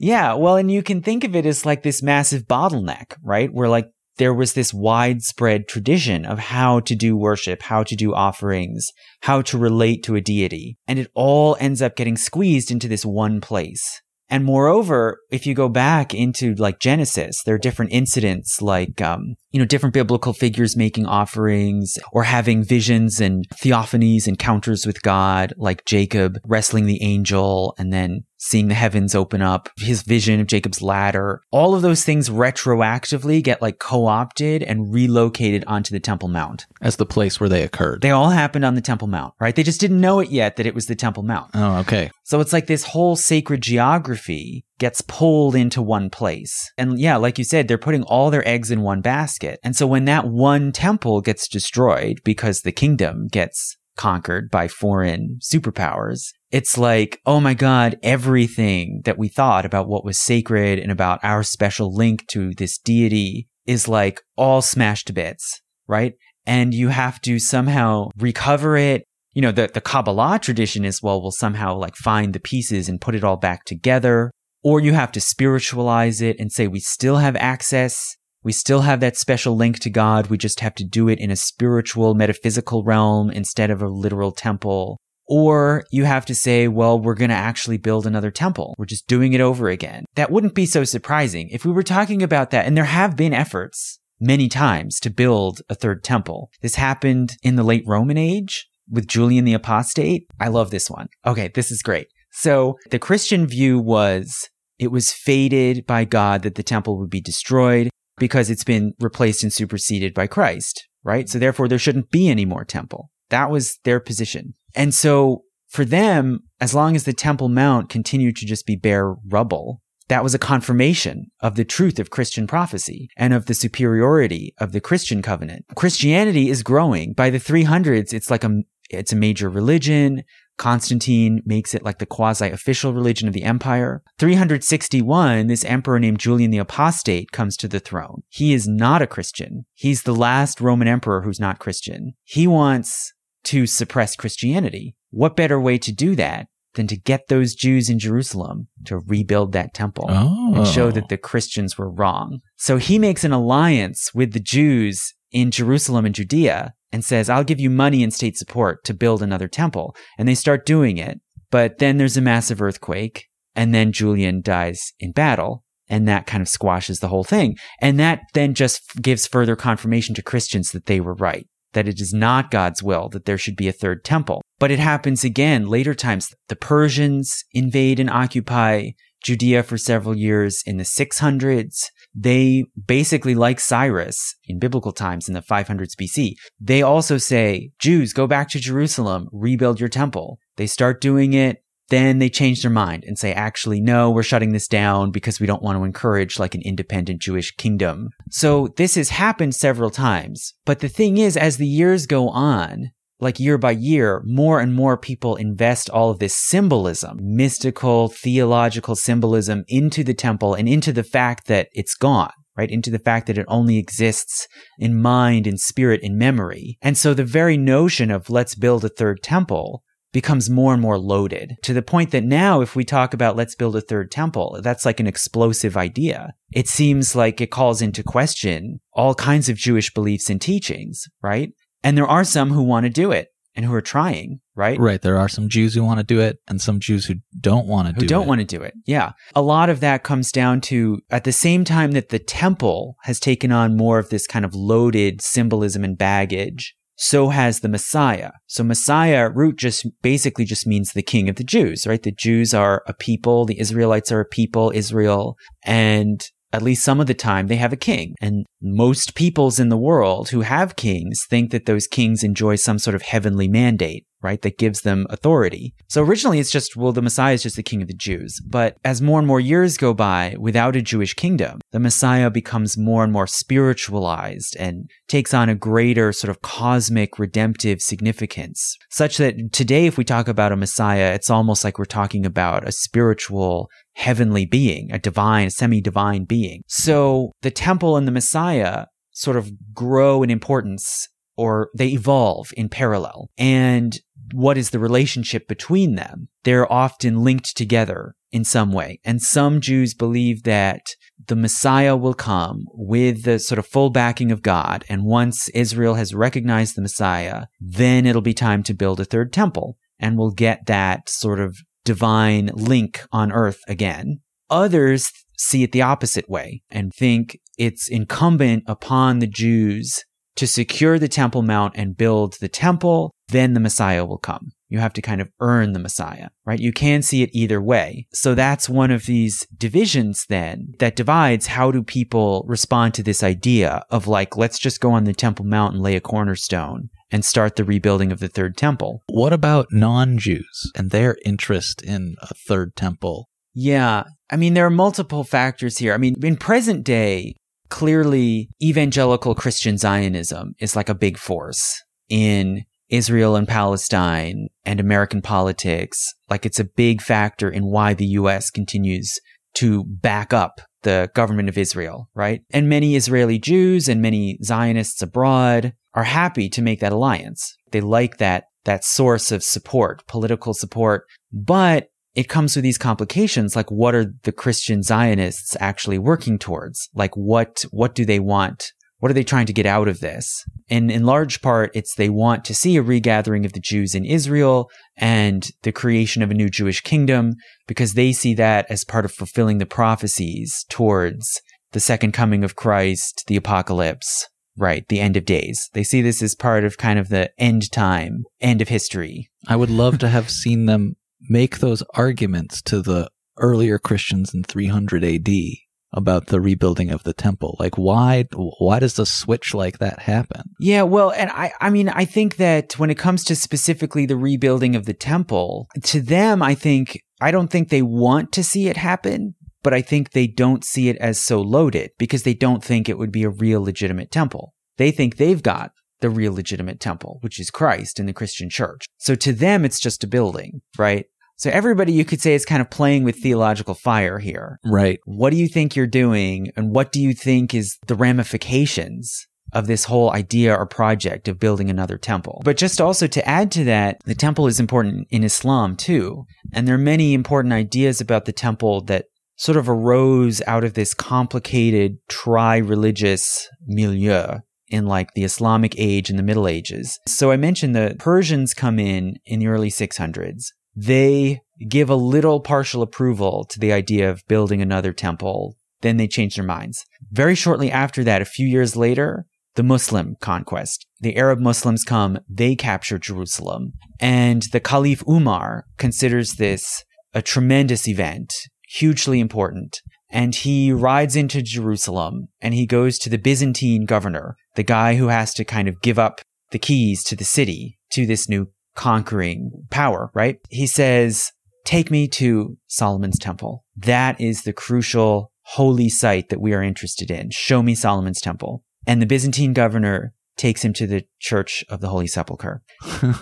Yeah. Well, and you can think of it as like this massive bottleneck, right? Where like there was this widespread tradition of how to do worship, how to do offerings, how to relate to a deity. And it all ends up getting squeezed into this one place. And moreover, if you go back into like Genesis, there are different incidents like, um, you know, different biblical figures making offerings or having visions and theophanies, encounters with God, like Jacob wrestling the angel and then seeing the heavens open up, his vision of Jacob's ladder. All of those things retroactively get like co-opted and relocated onto the Temple Mount. As the place where they occurred. They all happened on the Temple Mount, right? They just didn't know it yet that it was the Temple Mount. Oh, okay. So it's like this whole sacred geography gets pulled into one place. And yeah, like you said, they're putting all their eggs in one basket. And so when that one temple gets destroyed because the kingdom gets conquered by foreign superpowers, it's like, oh my God, everything that we thought about what was sacred and about our special link to this deity is like all smashed to bits, right? And you have to somehow recover it. You know, the, the Kabbalah tradition is, well, we'll somehow like find the pieces and put it all back together. Or you have to spiritualize it and say, we still have access. We still have that special link to God. We just have to do it in a spiritual, metaphysical realm instead of a literal temple. Or you have to say, well, we're going to actually build another temple. We're just doing it over again. That wouldn't be so surprising if we were talking about that. And there have been efforts many times to build a third temple. This happened in the late Roman age with Julian the Apostate. I love this one. Okay, this is great. So the Christian view was it was fated by God that the temple would be destroyed because it's been replaced and superseded by Christ, right? So therefore, there shouldn't be any more temple. That was their position. And so for them, as long as the Temple Mount continued to just be bare rubble, that was a confirmation of the truth of Christian prophecy and of the superiority of the Christian covenant. Christianity is growing. By the three hundreds, it's like a, it's a major religion. Constantine makes it like the quasi-official religion of the empire. three hundred sixty-one, this emperor named Julian the Apostate comes to the throne. He is not a Christian. He's the last Roman emperor who's not Christian. He wants to suppress Christianity. What better way to do that than to get those Jews in Jerusalem to rebuild that temple oh. and show that the Christians were wrong? So he makes an alliance with the Jews in Jerusalem and Judea and says, I'll give you money and state support to build another temple. And they start doing it. But then there's a massive earthquake. And then Julian dies in battle. And that kind of squashes the whole thing. And that then just gives further confirmation to Christians that they were right, that it is not God's will that there should be a third temple. But it happens again later times. The Persians invade and occupy Judea for several years in the six hundreds. They basically, like Cyrus in biblical times in the five hundreds B C, they also say, Jews, go back to Jerusalem, rebuild your temple. They start doing it. Then they change their mind and say, actually, no, we're shutting this down because we don't want to encourage like an independent Jewish kingdom. So this has happened several times. But the thing is, as the years go on, like year by year, more and more people invest all of this symbolism, mystical, theological symbolism into the temple and into the fact that it's gone. Right, into the fact that it only exists in mind, in spirit, in memory. And so the very notion of let's build a third temple becomes more and more loaded, to the point that now if we talk about let's build a third temple, that's like an explosive idea. It seems like it calls into question all kinds of Jewish beliefs and teachings, right? And there are some who want to do it and who are trying, right? Right, there are some Jews who want to do it and some Jews who don't want to do it. Who don't want to do it, yeah. A lot of that comes down to, at the same time that the temple has taken on more of this kind of loaded symbolism and baggage, so has the Messiah. So Messiah root just basically just means the king of the Jews, right? The Jews are a people, the Israelites are a people, Israel, and at least some of the time they have a king. And most peoples in the world who have kings think that those kings enjoy some sort of heavenly mandate, right? That gives them authority. So originally it's just, well, the Messiah is just the king of the Jews. But as more and more years go by without a Jewish kingdom, the Messiah becomes more and more spiritualized and takes on a greater sort of cosmic redemptive significance, such that today if we talk about a Messiah, it's almost like we're talking about a spiritual heavenly being, a divine, a semi-divine being. So the temple and the Messiah sort of grow in importance, or they evolve in parallel. And what is the relationship between them? They're often linked together in some way. And some Jews believe that the Messiah will come with the sort of full backing of God. And once Israel has recognized the Messiah, then it'll be time to build a third temple. And we'll get that sort of divine link on earth again. Others see it the opposite way and think it's incumbent upon the Jews to secure the Temple Mount and build the temple, then the Messiah will come. You have to kind of earn the Messiah, right? You can see it either way. So that's one of these divisions then that divides how do people respond to this idea of like, let's just go on the Temple Mount and lay a cornerstone and start the rebuilding of the third temple. What about non-Jews and their interest in a third temple? Yeah. I mean, there are multiple factors here. I mean, in present day, clearly, evangelical Christian Zionism is like a big force in Israel and Palestine and American politics. Like it's a big factor in why the U S continues to back up the government of Israel, right? And many Israeli Jews and many Zionists abroad are happy to make that alliance. They like that, that source of support, political support, but it comes with these complications, like what are the Christian Zionists actually working towards? Like what what do they want? What are they trying to get out of this? And in large part, it's they want to see a regathering of the Jews in Israel and the creation of a new Jewish kingdom, because they see that as part of fulfilling the prophecies towards the second coming of Christ, the apocalypse, right, the end of days. They see this as part of kind of the end time, end of history. I would love to have seen them make those arguments to the earlier Christians in three hundred A D about the rebuilding of the temple. Like, why why does the switch like that happen? Yeah, well, and I, I mean, I think that when it comes to specifically the rebuilding of the temple, to them, I think, I don't think they want to see it happen, but I think they don't see it as so loaded because they don't think it would be a real legitimate temple. They think they've got the real legitimate temple, which is Christ and the Christian church. So to them, it's just a building, right? So everybody, you could say, is kind of playing with theological fire here. Right. What do you think you're doing? And what do you think is the ramifications of this whole idea or project of building another temple? But just also to add to that, the temple is important in Islam too. And there are many important ideas about the temple that sort of arose out of this complicated tri-religious milieu in like the Islamic age and the Middle Ages. So I mentioned the Persians come in in the early six hundreds. They give a little partial approval to the idea of building another temple. Then they change their minds. Very shortly after that, a few years later, the Muslim conquest. The Arab Muslims come, they capture Jerusalem. And the Caliph Umar considers this a tremendous event, hugely important. And he rides into Jerusalem and he goes to the Byzantine governor, the guy who has to kind of give up the keys to the city to this new conquering power, right? He says, take me to Solomon's temple. That is the crucial holy site that we are interested in. Show me Solomon's temple. And the Byzantine governor takes him to the Church of the Holy Sepulchre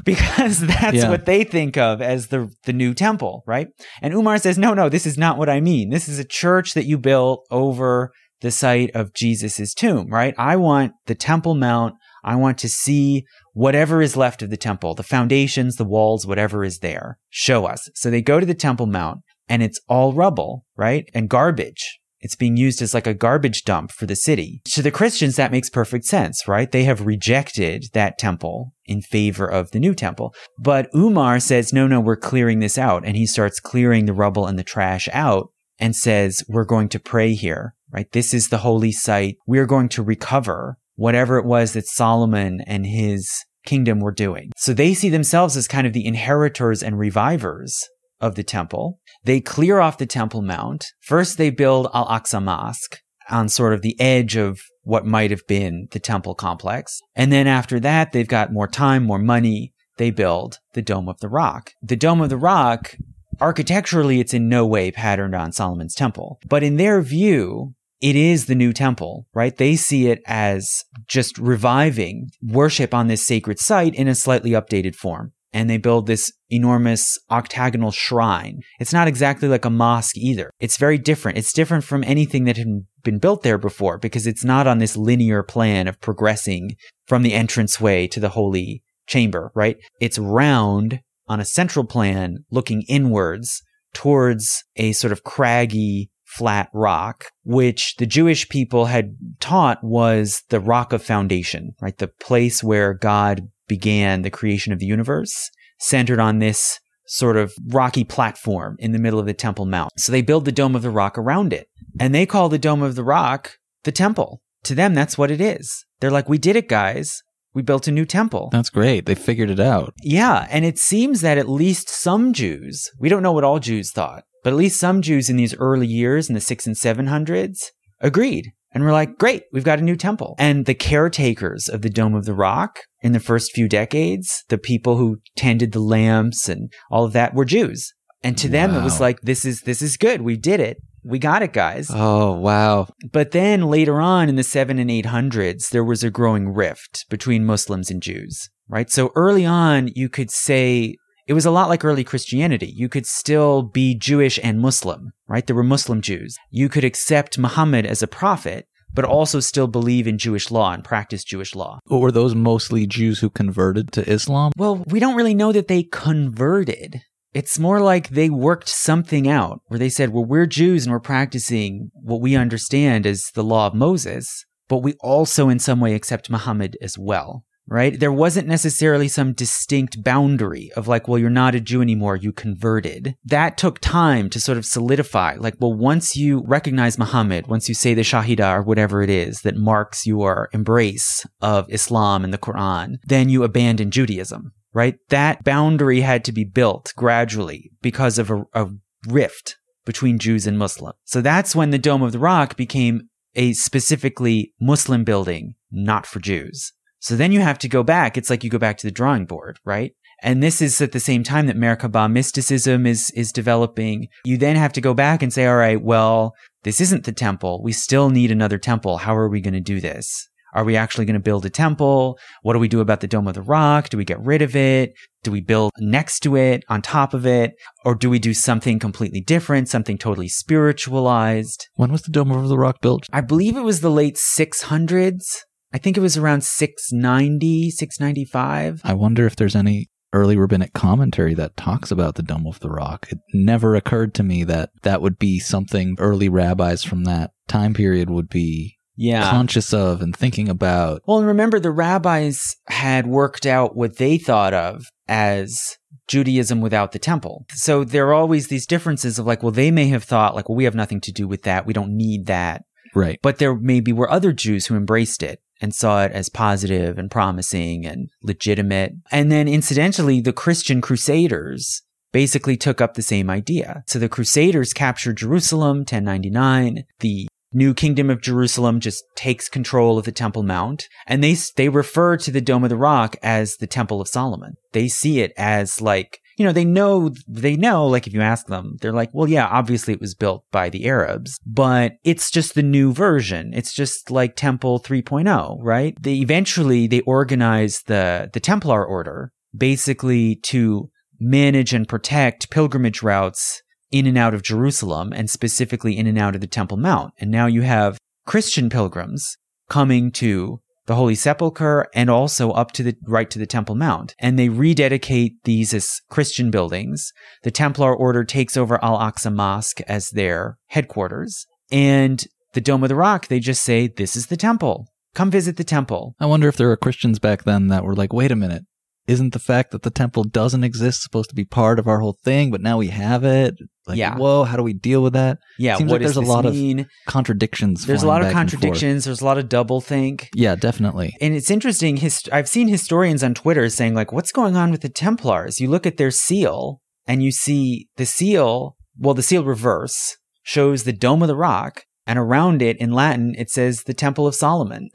because that's yeah. what they think of as the the new temple, right? And Umar says, no, no, this is not what I mean. This is a church that you built over the site of Jesus's tomb, right? I want the Temple Mount. I want to see whatever is left of the temple, the foundations, the walls, whatever is there. Show us. So they go to the Temple Mount and it's all rubble, right? And garbage. It's being used as like a garbage dump for the city. To the Christians, that makes perfect sense, right? They have rejected that temple in favor of the new temple. But Umar says, no, no, we're clearing this out. And he starts clearing the rubble and the trash out and says, we're going to pray here, right? This is the holy site. We're going to recover whatever it was that Solomon and his kingdom were doing. So they see themselves as kind of the inheritors and revivers of the temple. They clear off the Temple Mount. First, they build Al-Aqsa Mosque on sort of the edge of what might have been the temple complex. And then after that, they've got more time, more money. They build the Dome of the Rock. The Dome of the Rock, architecturally, it's in no way patterned on Solomon's temple. But in their view, it is the new temple, right? They see it as just reviving worship on this sacred site in a slightly updated form. And they build this enormous octagonal shrine. It's not exactly like a mosque either. It's very different. It's different from anything that had been built there before because it's not on this linear plan of progressing from the entranceway to the holy chamber, right? It's round on a central plan looking inwards towards a sort of craggy, flat rock, which the Jewish people had taught was the rock of foundation, right? The place where God began the creation of the universe, centered on this sort of rocky platform in the middle of the Temple Mount. So they build the Dome of the Rock around it, and they call the Dome of the Rock the temple. To them, that's what it is. They're like, we did it, guys. We built a new temple. That's great. They figured it out. Yeah. And it seems that at least some Jews, we don't know what all Jews thought, but at least some Jews in these early years in the six and seven hundreds agreed. And we're like, great, we've got a new temple. And the caretakers of the Dome of the Rock in the first few decades, the people who tended the lamps and all of that were Jews. And to them, wow. it was like, this is this is good. We did it. We got it, guys. Oh, wow. But then later on in the seven and eight hundreds, there was a growing rift between Muslims and Jews, right? So early on, you could say it was a lot like early Christianity. You could still be Jewish and Muslim, right? There were Muslim Jews. You could accept Muhammad as a prophet, but also still believe in Jewish law and practice Jewish law. But were those mostly Jews who converted to Islam? Well, we don't really know that they converted. It's more like they worked something out where they said, well, we're Jews and we're practicing what we understand as the law of Moses, but we also in some way accept Muhammad as well. Right? There wasn't necessarily some distinct boundary of like, well, you're not a Jew anymore, you converted. That took time to sort of solidify. Like, well, once you recognize Muhammad, once you say the Shahidah or whatever it is that marks your embrace of Islam and the Quran, then you abandon Judaism, right? That boundary had to be built gradually because of a, a rift between Jews and Muslims. So that's when the Dome of the Rock became a specifically Muslim building, not for Jews. So then you have to go back. It's like you go back to the drawing board, right? And this is at the same time that Merkabah mysticism is is developing. You then have to go back and say, all right, well, this isn't the temple. We still need another temple. How are we going to do this? Are we actually going to build a temple? What do we do about the Dome of the Rock? Do we get rid of it? Do we build next to it, on top of it? Or do we do something completely different, something totally spiritualized? When was the Dome of the Rock built? I believe it was the late six hundreds. I think it was around six ninety, six ninety-five. I wonder if there's any early rabbinic commentary that talks about the Dome of the Rock. It never occurred to me that that would be something early rabbis from that time period would be yeah. conscious of and thinking about. Well, and remember, the rabbis had worked out what they thought of as Judaism without the temple. So there are always these differences of like, well, they may have thought like, well, we have nothing to do with that. We don't need that. Right. But there maybe were other Jews who embraced it and saw it as positive and promising and legitimate. And then incidentally, the Christian Crusaders basically took up the same idea. So the Crusaders captured Jerusalem, ten ninety-nine. The New Kingdom of Jerusalem just takes control of the Temple Mount. And they they refer to the Dome of the Rock as the Temple of Solomon. They see it as like, you know, they know, they know, like if you ask them, they're like, well, yeah, obviously it was built by the Arabs, but it's just the new version. It's just like Temple three point oh, right? They eventually, they organized the, the Templar order basically to manage and protect pilgrimage routes in and out of Jerusalem, and specifically in and out of the Temple Mount. And now you have Christian pilgrims coming to the Holy Sepulchre and also up to the right to the Temple Mount. And they rededicate these as Christian buildings. The Templar order takes over Al-Aqsa Mosque as their headquarters. And the Dome of the Rock, they just say, this is the temple. Come visit the temple. I wonder if there were Christians back then that were like, wait a minute. Isn't the fact that the temple doesn't exist supposed to be part of our whole thing, but now we have it? Like, yeah. Whoa, how do we deal with that? Yeah, Seems what like does there's this a lot mean? Of contradictions. There's a lot of contradictions. There's a lot of double think. Yeah, definitely. And it's interesting. Hist- I've seen historians on Twitter saying, like, what's going on with the Templars? You look at their seal and you see the seal, well, the seal reverse shows the Dome of the Rock, and around it in Latin, it says the Temple of Solomon.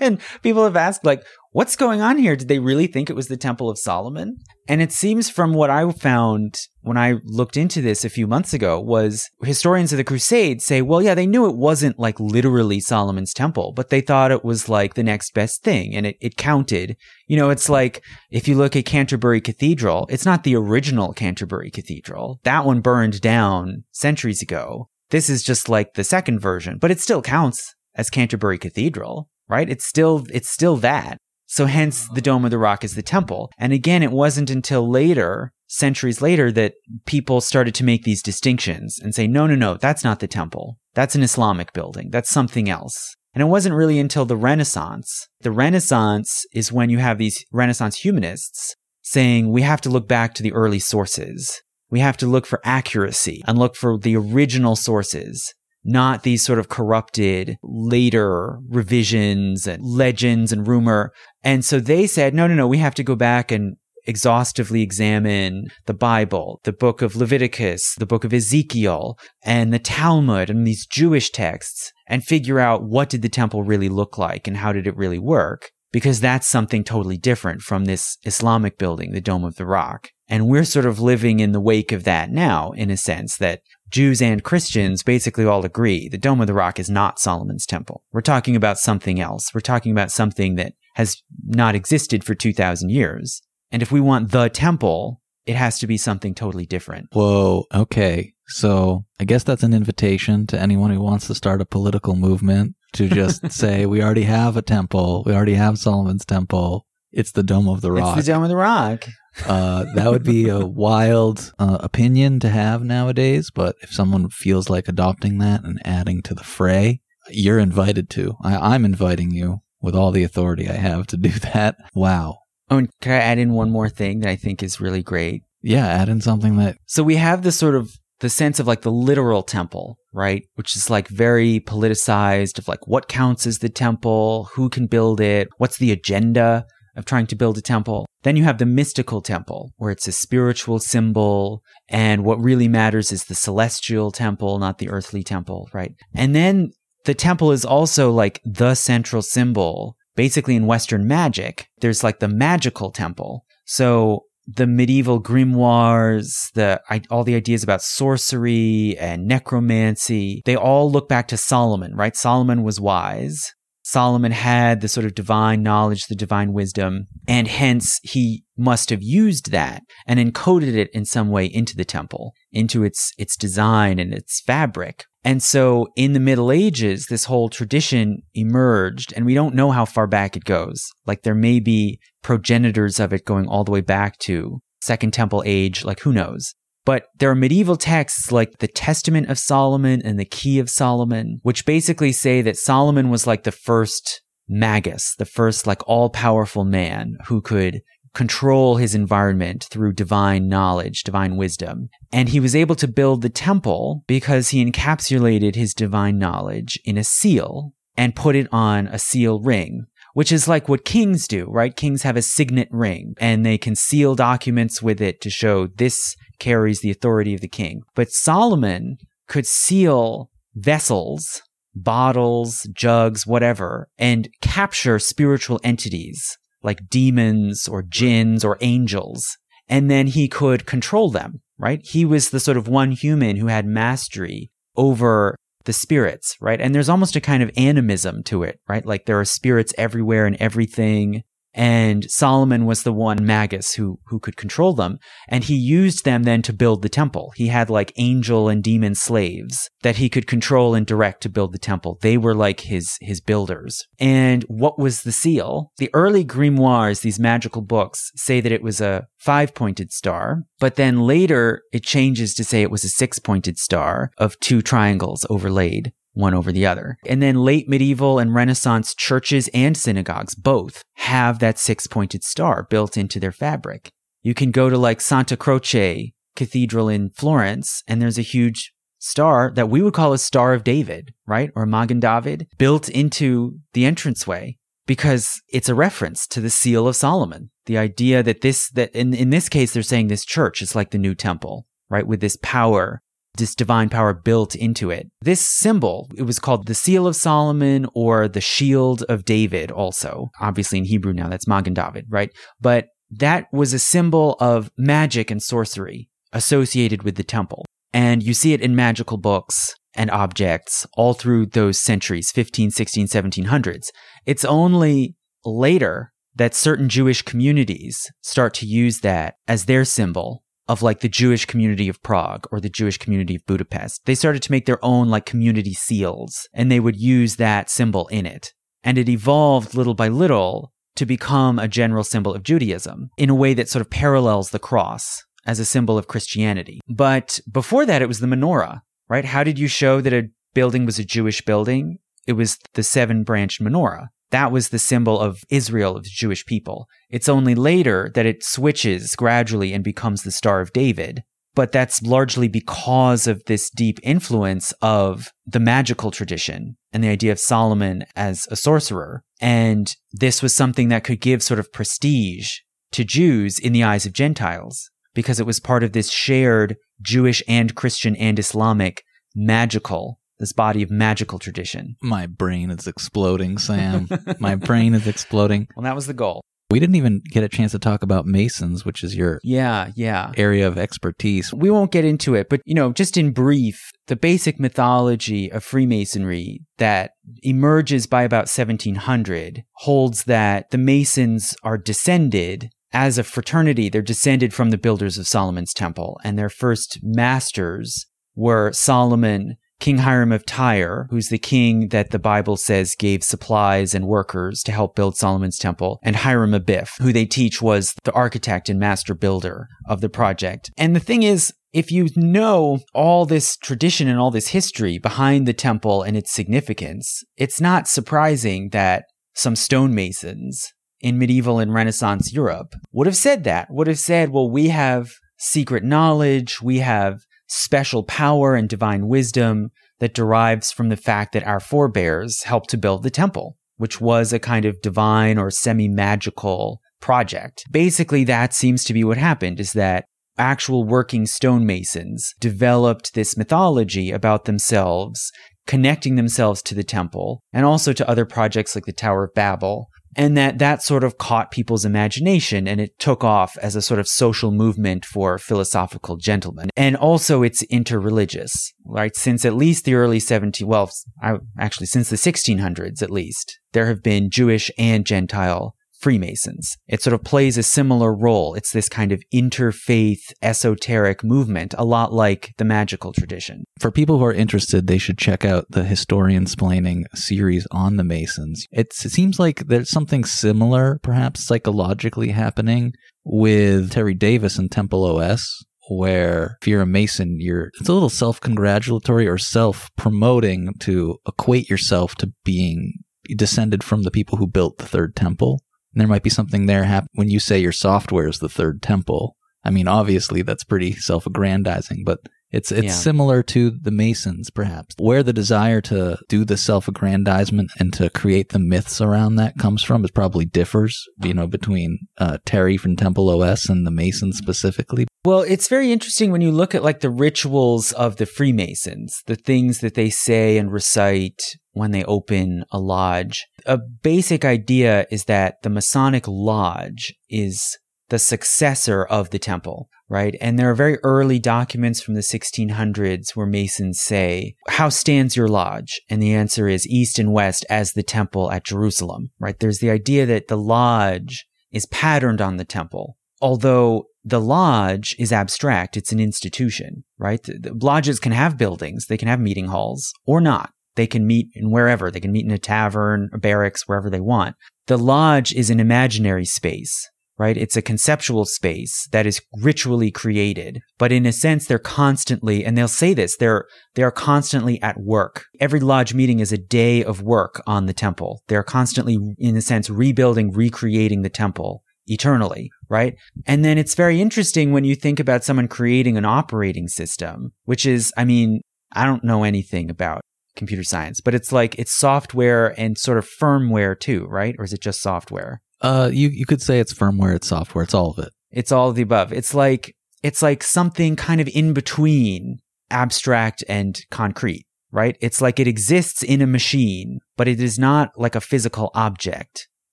And people have asked, like, what's going on here? Did they really think it was the Temple of Solomon? And it seems from what I found when I looked into this a few months ago was historians of the Crusades say, well, yeah, they knew it wasn't like literally Solomon's temple, but they thought it was like the next best thing. And it, it counted. You know, it's like if you look at Canterbury Cathedral, it's not the original Canterbury Cathedral. That one burned down centuries ago. This is just like the second version, but it still counts as Canterbury Cathedral, right? It's still, it's still that. So hence, the Dome of the Rock is the temple. And again, it wasn't until later, centuries later, that people started to make these distinctions and say, no, no, no, that's not the temple. That's an Islamic building. That's something else. And it wasn't really until the Renaissance. The Renaissance is when you have these Renaissance humanists saying, we have to look back to the early sources. We have to look for accuracy and look for the original sources, not these sort of corrupted later revisions and legends and rumor. And so they said, no, no, no, we have to go back and exhaustively examine the Bible, the book of Leviticus, the book of Ezekiel, and the Talmud, and these Jewish texts, and figure out what did the temple really look like and how did it really work? Because that's something totally different from this Islamic building, the Dome of the Rock. And we're sort of living in the wake of that now, in a sense that Jews and Christians basically all agree the Dome of the Rock is not Solomon's temple. We're talking about something else. We're talking about something that has not existed for two thousand years. And if we want the temple, it has to be something totally different. Whoa, okay. So I guess that's an invitation to anyone who wants to start a political movement to just say, we already have a temple. We already have Solomon's temple. It's the Dome of the Rock. It's the Dome of the Rock. uh, that would be a wild uh, opinion to have nowadays, but if someone feels like adopting that and adding to the fray, you're invited to. I- I'm inviting you with all the authority I have to do that. Wow. Oh, and can I add in one more thing that I think is really great? Yeah, add in something that... So we have this sort of, the sense of like the literal temple, right? Which is like very politicized of like what counts as the temple, who can build it, what's the agenda of trying to build a temple. Then you have the mystical temple, where it's a spiritual symbol, and what really matters is the celestial temple, not the earthly temple, right? And then the temple is also like the central symbol. Basically in Western magic, there's like the magical temple. So the medieval grimoires, the I, all the ideas about sorcery and necromancy, they all look back to Solomon, right? Solomon was wise. Solomon had the sort of divine knowledge, the divine wisdom, and hence he must have used that and encoded it in some way into the temple, into its its design and its fabric. And so in the Middle Ages, this whole tradition emerged, and we don't know how far back it goes. Like there may be progenitors of it going all the way back to Second Temple age, like who knows? But there are medieval texts like the Testament of Solomon and the Key of Solomon, which basically say that Solomon was like the first magus, the first like all-powerful man who could control his environment through divine knowledge, divine wisdom. And he was able to build the temple because he encapsulated his divine knowledge in a seal and put it on a seal ring, which is like what kings do, right? Kings have a signet ring and they can seal documents with it to show this carries the authority of the king. But Solomon could seal vessels, bottles, jugs, whatever, and capture spiritual entities like demons or jinns or angels and then he could control them, right? He was the sort of one human who had mastery over the spirits, right? And there's almost a kind of animism to it, right? Like there are spirits everywhere and everything. And Solomon was the one magus who who could control them. And he used them then to build the temple. He had like angel and demon slaves that he could control and direct to build the temple. They were like his his builders. And what was the seal? The early grimoires, these magical books, say that it was a five-pointed star. But then later it changes to say it was a six-pointed star of two triangles overlaid, one over the other. And then late medieval and Renaissance churches and synagogues both have that six-pointed star built into their fabric. You can go to like Santa Croce Cathedral in Florence, and there's a huge star that we would call a Star of David, right? Or Magen David, built into the entranceway because it's a reference to the Seal of Solomon. The idea that this, that in, in this case, they're saying this church is like the new temple, right? With this power, this divine power built into it. This symbol, it was called the Seal of Solomon or the Shield of David also. Obviously in Hebrew now, that's Magen David, right? But that was a symbol of magic and sorcery associated with the temple. And you see it in magical books and objects all through those centuries, fifteen, sixteen, seventeen hundreds. It's only later that certain Jewish communities start to use that as their symbol of like the Jewish community of Prague or the Jewish community of Budapest. They started to make their own like community seals, and they would use that symbol in it. And it evolved little by little to become a general symbol of Judaism in a way that sort of parallels the cross as a symbol of Christianity. But before that, it was the menorah, right? How did you show that a building was a Jewish building? It was the seven-branched menorah. That was the symbol of Israel, of the Jewish people. It's only later that it switches gradually and becomes the Star of David. But that's largely because of this deep influence of the magical tradition and the idea of Solomon as a sorcerer. And this was something that could give sort of prestige to Jews in the eyes of Gentiles, because it was part of this shared Jewish and Christian and Islamic magical this body of magical tradition. My brain is exploding, Sam. My brain is exploding. Well, that was the goal. We didn't even get a chance to talk about Masons, which is your yeah, yeah. area of expertise. We won't get into it, but, you know, just in brief, the basic mythology of Freemasonry that emerges by about seventeen hundred holds that the Masons are descended as a fraternity. They're descended from the builders of Solomon's temple, and their first masters were Solomon, King Hiram of Tyre, who's the king that the Bible says gave supplies and workers to help build Solomon's temple, and Hiram Abiff, who they teach was the architect and master builder of the project. And the thing is, if you know all this tradition and all this history behind the temple and its significance, it's not surprising that some stonemasons in medieval and Renaissance Europe would have said that, would have said, well, we have secret knowledge, we have special power and divine wisdom that derives from the fact that our forebears helped to build the temple, which was a kind of divine or semi-magical project. Basically, that seems to be what happened, is that actual working stonemasons developed this mythology about themselves, connecting themselves to the temple and also to other projects like the Tower of Babel, and that that sort of caught people's imagination, and it took off as a sort of social movement for philosophical gentlemen. And also it's interreligious, right? Since at least the early seventeen, well, I, actually since the sixteen hundreds at least, there have been Jewish and Gentile Freemasons. It sort of plays a similar role. It's this kind of interfaith, esoteric movement, a lot like the magical tradition. For people who are interested, they should check out the Historiansplaining series on the Masons. It's, it seems like there's something similar, perhaps psychologically, happening with Terry Davis and Temple O S, where if you're a Mason, you're it's a little self-congratulatory or self-promoting to equate yourself to being descended from the people who built the Third Temple. And there might be something there happen when you say your software is the Third Temple. I mean, obviously, that's pretty self-aggrandizing, but it's it's yeah. similar to the Masons, perhaps, where the desire to do the self-aggrandizement and to create the myths around that comes from. It probably differs, you know, between uh, Terry from Temple O S and the Masons specifically. Well, it's very interesting when you look at like the rituals of the Freemasons, the things that they say and recite when they open a lodge. A basic idea is that the Masonic lodge is the successor of the temple, right? And there are very early documents from the sixteen hundreds where Masons say, how stands your lodge? And the answer is east and west as the temple at Jerusalem, right? There's the idea that the lodge is patterned on the temple, although the lodge is abstract. It's an institution, right? The, the lodges can have buildings. They can have meeting halls or not. They can meet in wherever. They can meet in a tavern, a barracks, wherever they want. The lodge is an imaginary space, right? It's a conceptual space that is ritually created, but in a sense, they're constantly, and they'll say this, they're, they're constantly at work. Every lodge meeting is a day of work on the temple. They're constantly, in a sense, rebuilding, recreating the temple eternally, right? And then it's very interesting when you think about someone creating an operating system, which is, I mean, I don't know anything about computer science, but it's like, it's software and sort of firmware too, right? Or is it just software? Uh, you, you could say it's firmware, it's software, it's all of it. It's all of the above. It's like, it's like something kind of in between abstract and concrete, right? It's like it exists in a machine, but it is not like a physical object.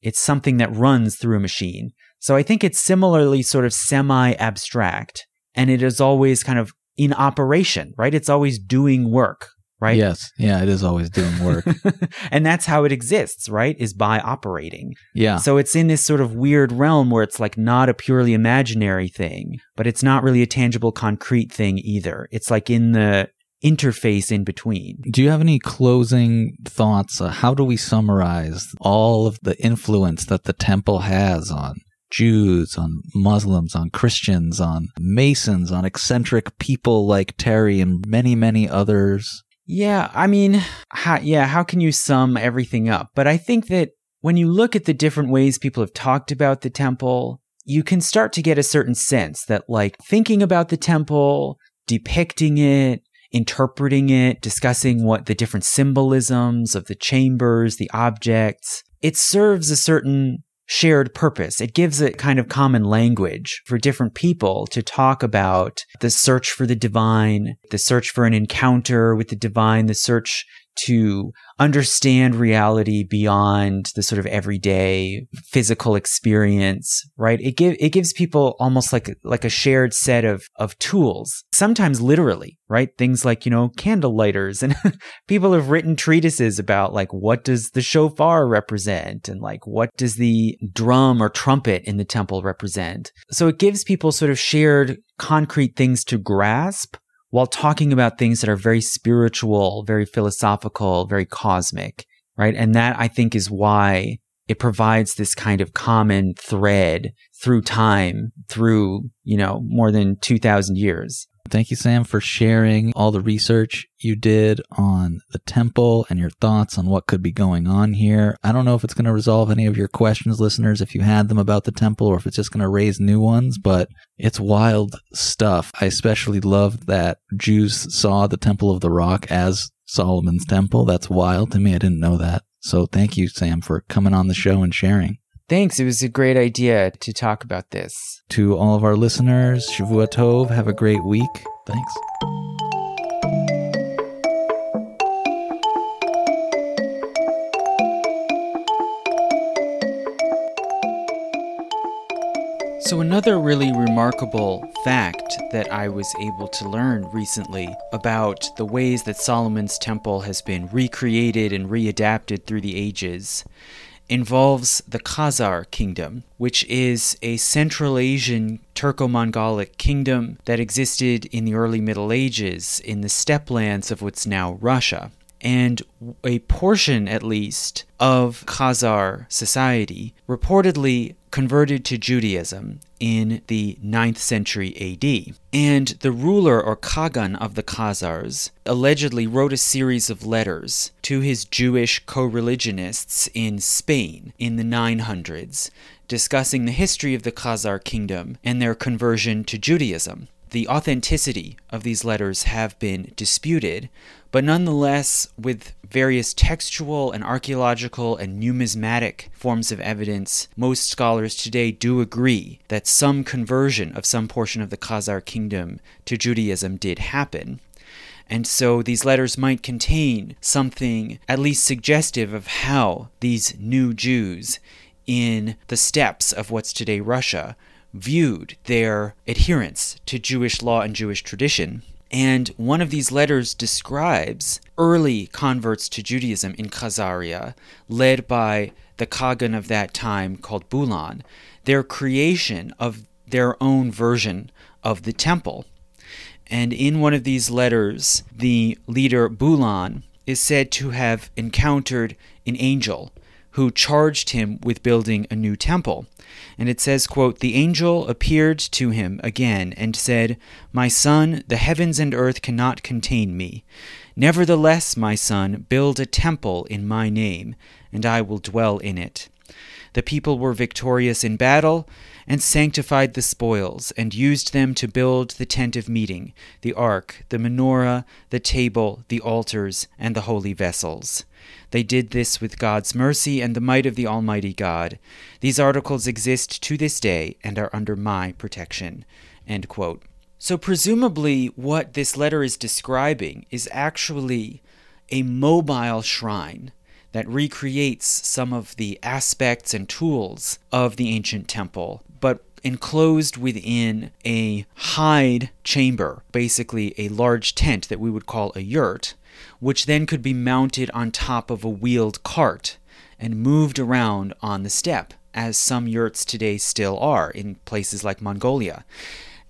It's something that runs through a machine. So I think it's similarly sort of semi-abstract, and it is always kind of in operation, right? It's always doing work, right? Yes. Yeah, it is always doing work. And that's how it exists, right? Is by operating. Yeah. So it's in this sort of weird realm where it's like not a purely imaginary thing, but it's not really a tangible, concrete thing either. It's like in the interface in between. Do you have any closing thoughts? Uh, how do we summarize all of the influence that the temple has on Jews, on Muslims, on Christians, on Masons, on eccentric people like Terry and many, many others? Yeah, I mean, how, yeah, how can you sum everything up? But I think that when you look at the different ways people have talked about the temple, you can start to get a certain sense that, like, thinking about the temple, depicting it, interpreting it, discussing what the different symbolisms of the chambers, the objects, it serves a certain shared purpose. It gives a kind of common language for different people to talk about the search for the divine, the search for an encounter with the divine, the search to understand reality beyond the sort of everyday physical experience, right? It give it gives people almost like like a shared set of of tools, sometimes literally, right? Things like, you know, candle lighters, and people have written treatises about, like, what does the shofar represent, and like what does the drum or trumpet in the temple represent? So it gives people sort of shared concrete things to grasp, while talking about things that are very spiritual, very philosophical, very cosmic, right? And that, I think, is why it provides this kind of common thread through time, through, you know, more than two thousand years. Thank you, Sam, for sharing all the research you did on the temple and your thoughts on what could be going on here. I don't know if it's going to resolve any of your questions, listeners, if you had them about the temple, or if it's just going to raise new ones, but it's wild stuff. I especially love that Jews saw the Temple of the Rock as Solomon's temple. That's wild to me. I didn't know that. So thank you, Sam, for coming on the show and sharing. Thanks. It was a great idea to talk about this. To all of our listeners, Shavua Tov, have a great week. Thanks. So another really remarkable fact that I was able to learn recently about the ways that Solomon's temple has been recreated and readapted through the ages involves the Khazar kingdom, which is a Central Asian Turco-Mongolic kingdom that existed in the early Middle Ages in the steppe lands of what's now Russia. And a portion, at least, of Khazar society reportedly converted to Judaism in the ninth century A D. And the ruler or Kagan of the Khazars allegedly wrote a series of letters to his Jewish co-religionists in Spain in the nine hundreds, discussing the history of the Khazar kingdom and their conversion to Judaism. The authenticity of these letters have been disputed, but nonetheless, with various textual and archaeological and numismatic forms of evidence, most scholars today do agree that some conversion of some portion of the Khazar kingdom to Judaism did happen. And so these letters might contain something at least suggestive of how these new Jews in the steppes of what's today Russia viewed their adherence to Jewish law and Jewish tradition. And one of these letters describes early converts to Judaism in Khazaria, led by the Kagan of that time called Bulan, their creation of their own version of the temple. And in one of these letters, the leader Bulan is said to have encountered an angel who charged him with building a new temple. And it says, quote, "The angel appeared to him again and said, 'My son, the heavens and earth cannot contain me. Nevertheless, my son, build a temple in my name, and I will dwell in it.' The people were victorious in battle and sanctified the spoils and used them to build the tent of meeting, the ark, the menorah, the table, the altars, and the holy vessels. They did this with God's mercy and the might of the Almighty God. These articles exist to this day and are under my protection." End quote. So presumably what this letter is describing is actually a mobile shrine that recreates some of the aspects and tools of the ancient temple, but enclosed within a hide chamber, basically a large tent that we would call a yurt, which then could be mounted on top of a wheeled cart and moved around on the steppe, as some yurts today still are in places like Mongolia.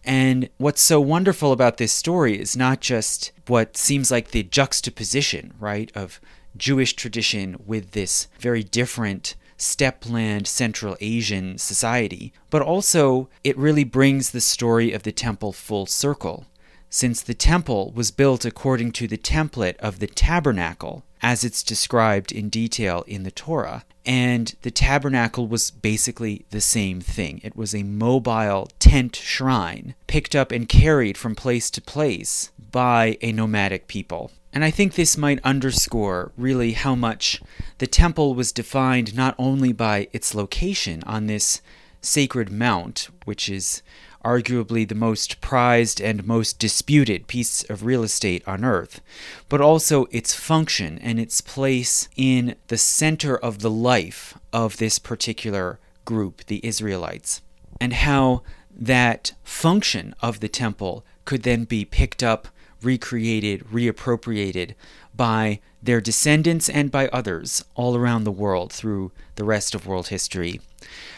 And what's so wonderful about this story is not just what seems like the juxtaposition, right, of Jewish tradition with this very different steppeland Central Asian society, but also it really brings the story of the temple full circle, since the temple was built according to the template of the tabernacle, as it's described in detail in the Torah. And the tabernacle was basically the same thing. It was a mobile tent shrine, picked up and carried from place to place by a nomadic people. And I think this might underscore really how much the temple was defined not only by its location on this sacred mount, which is arguably the most prized and most disputed piece of real estate on earth, but also its function and its place in the center of the life of this particular group, the Israelites, and how that function of the temple could then be picked up, recreated, reappropriated by their descendants and by others all around the world through the rest of world history.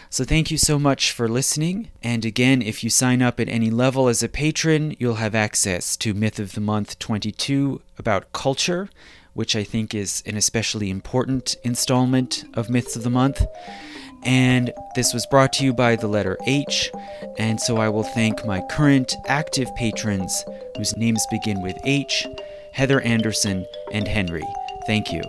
So thank you so much for listening. And again, if you sign up at any level as a patron, you'll have access to Myth of the Month twenty-two about culture, which I think is an especially important installment of Myths of the Month. And this was brought to you by the letter H, and so I will thank my current active patrons whose names begin with H, Heather Anderson, and Henry. Thank you.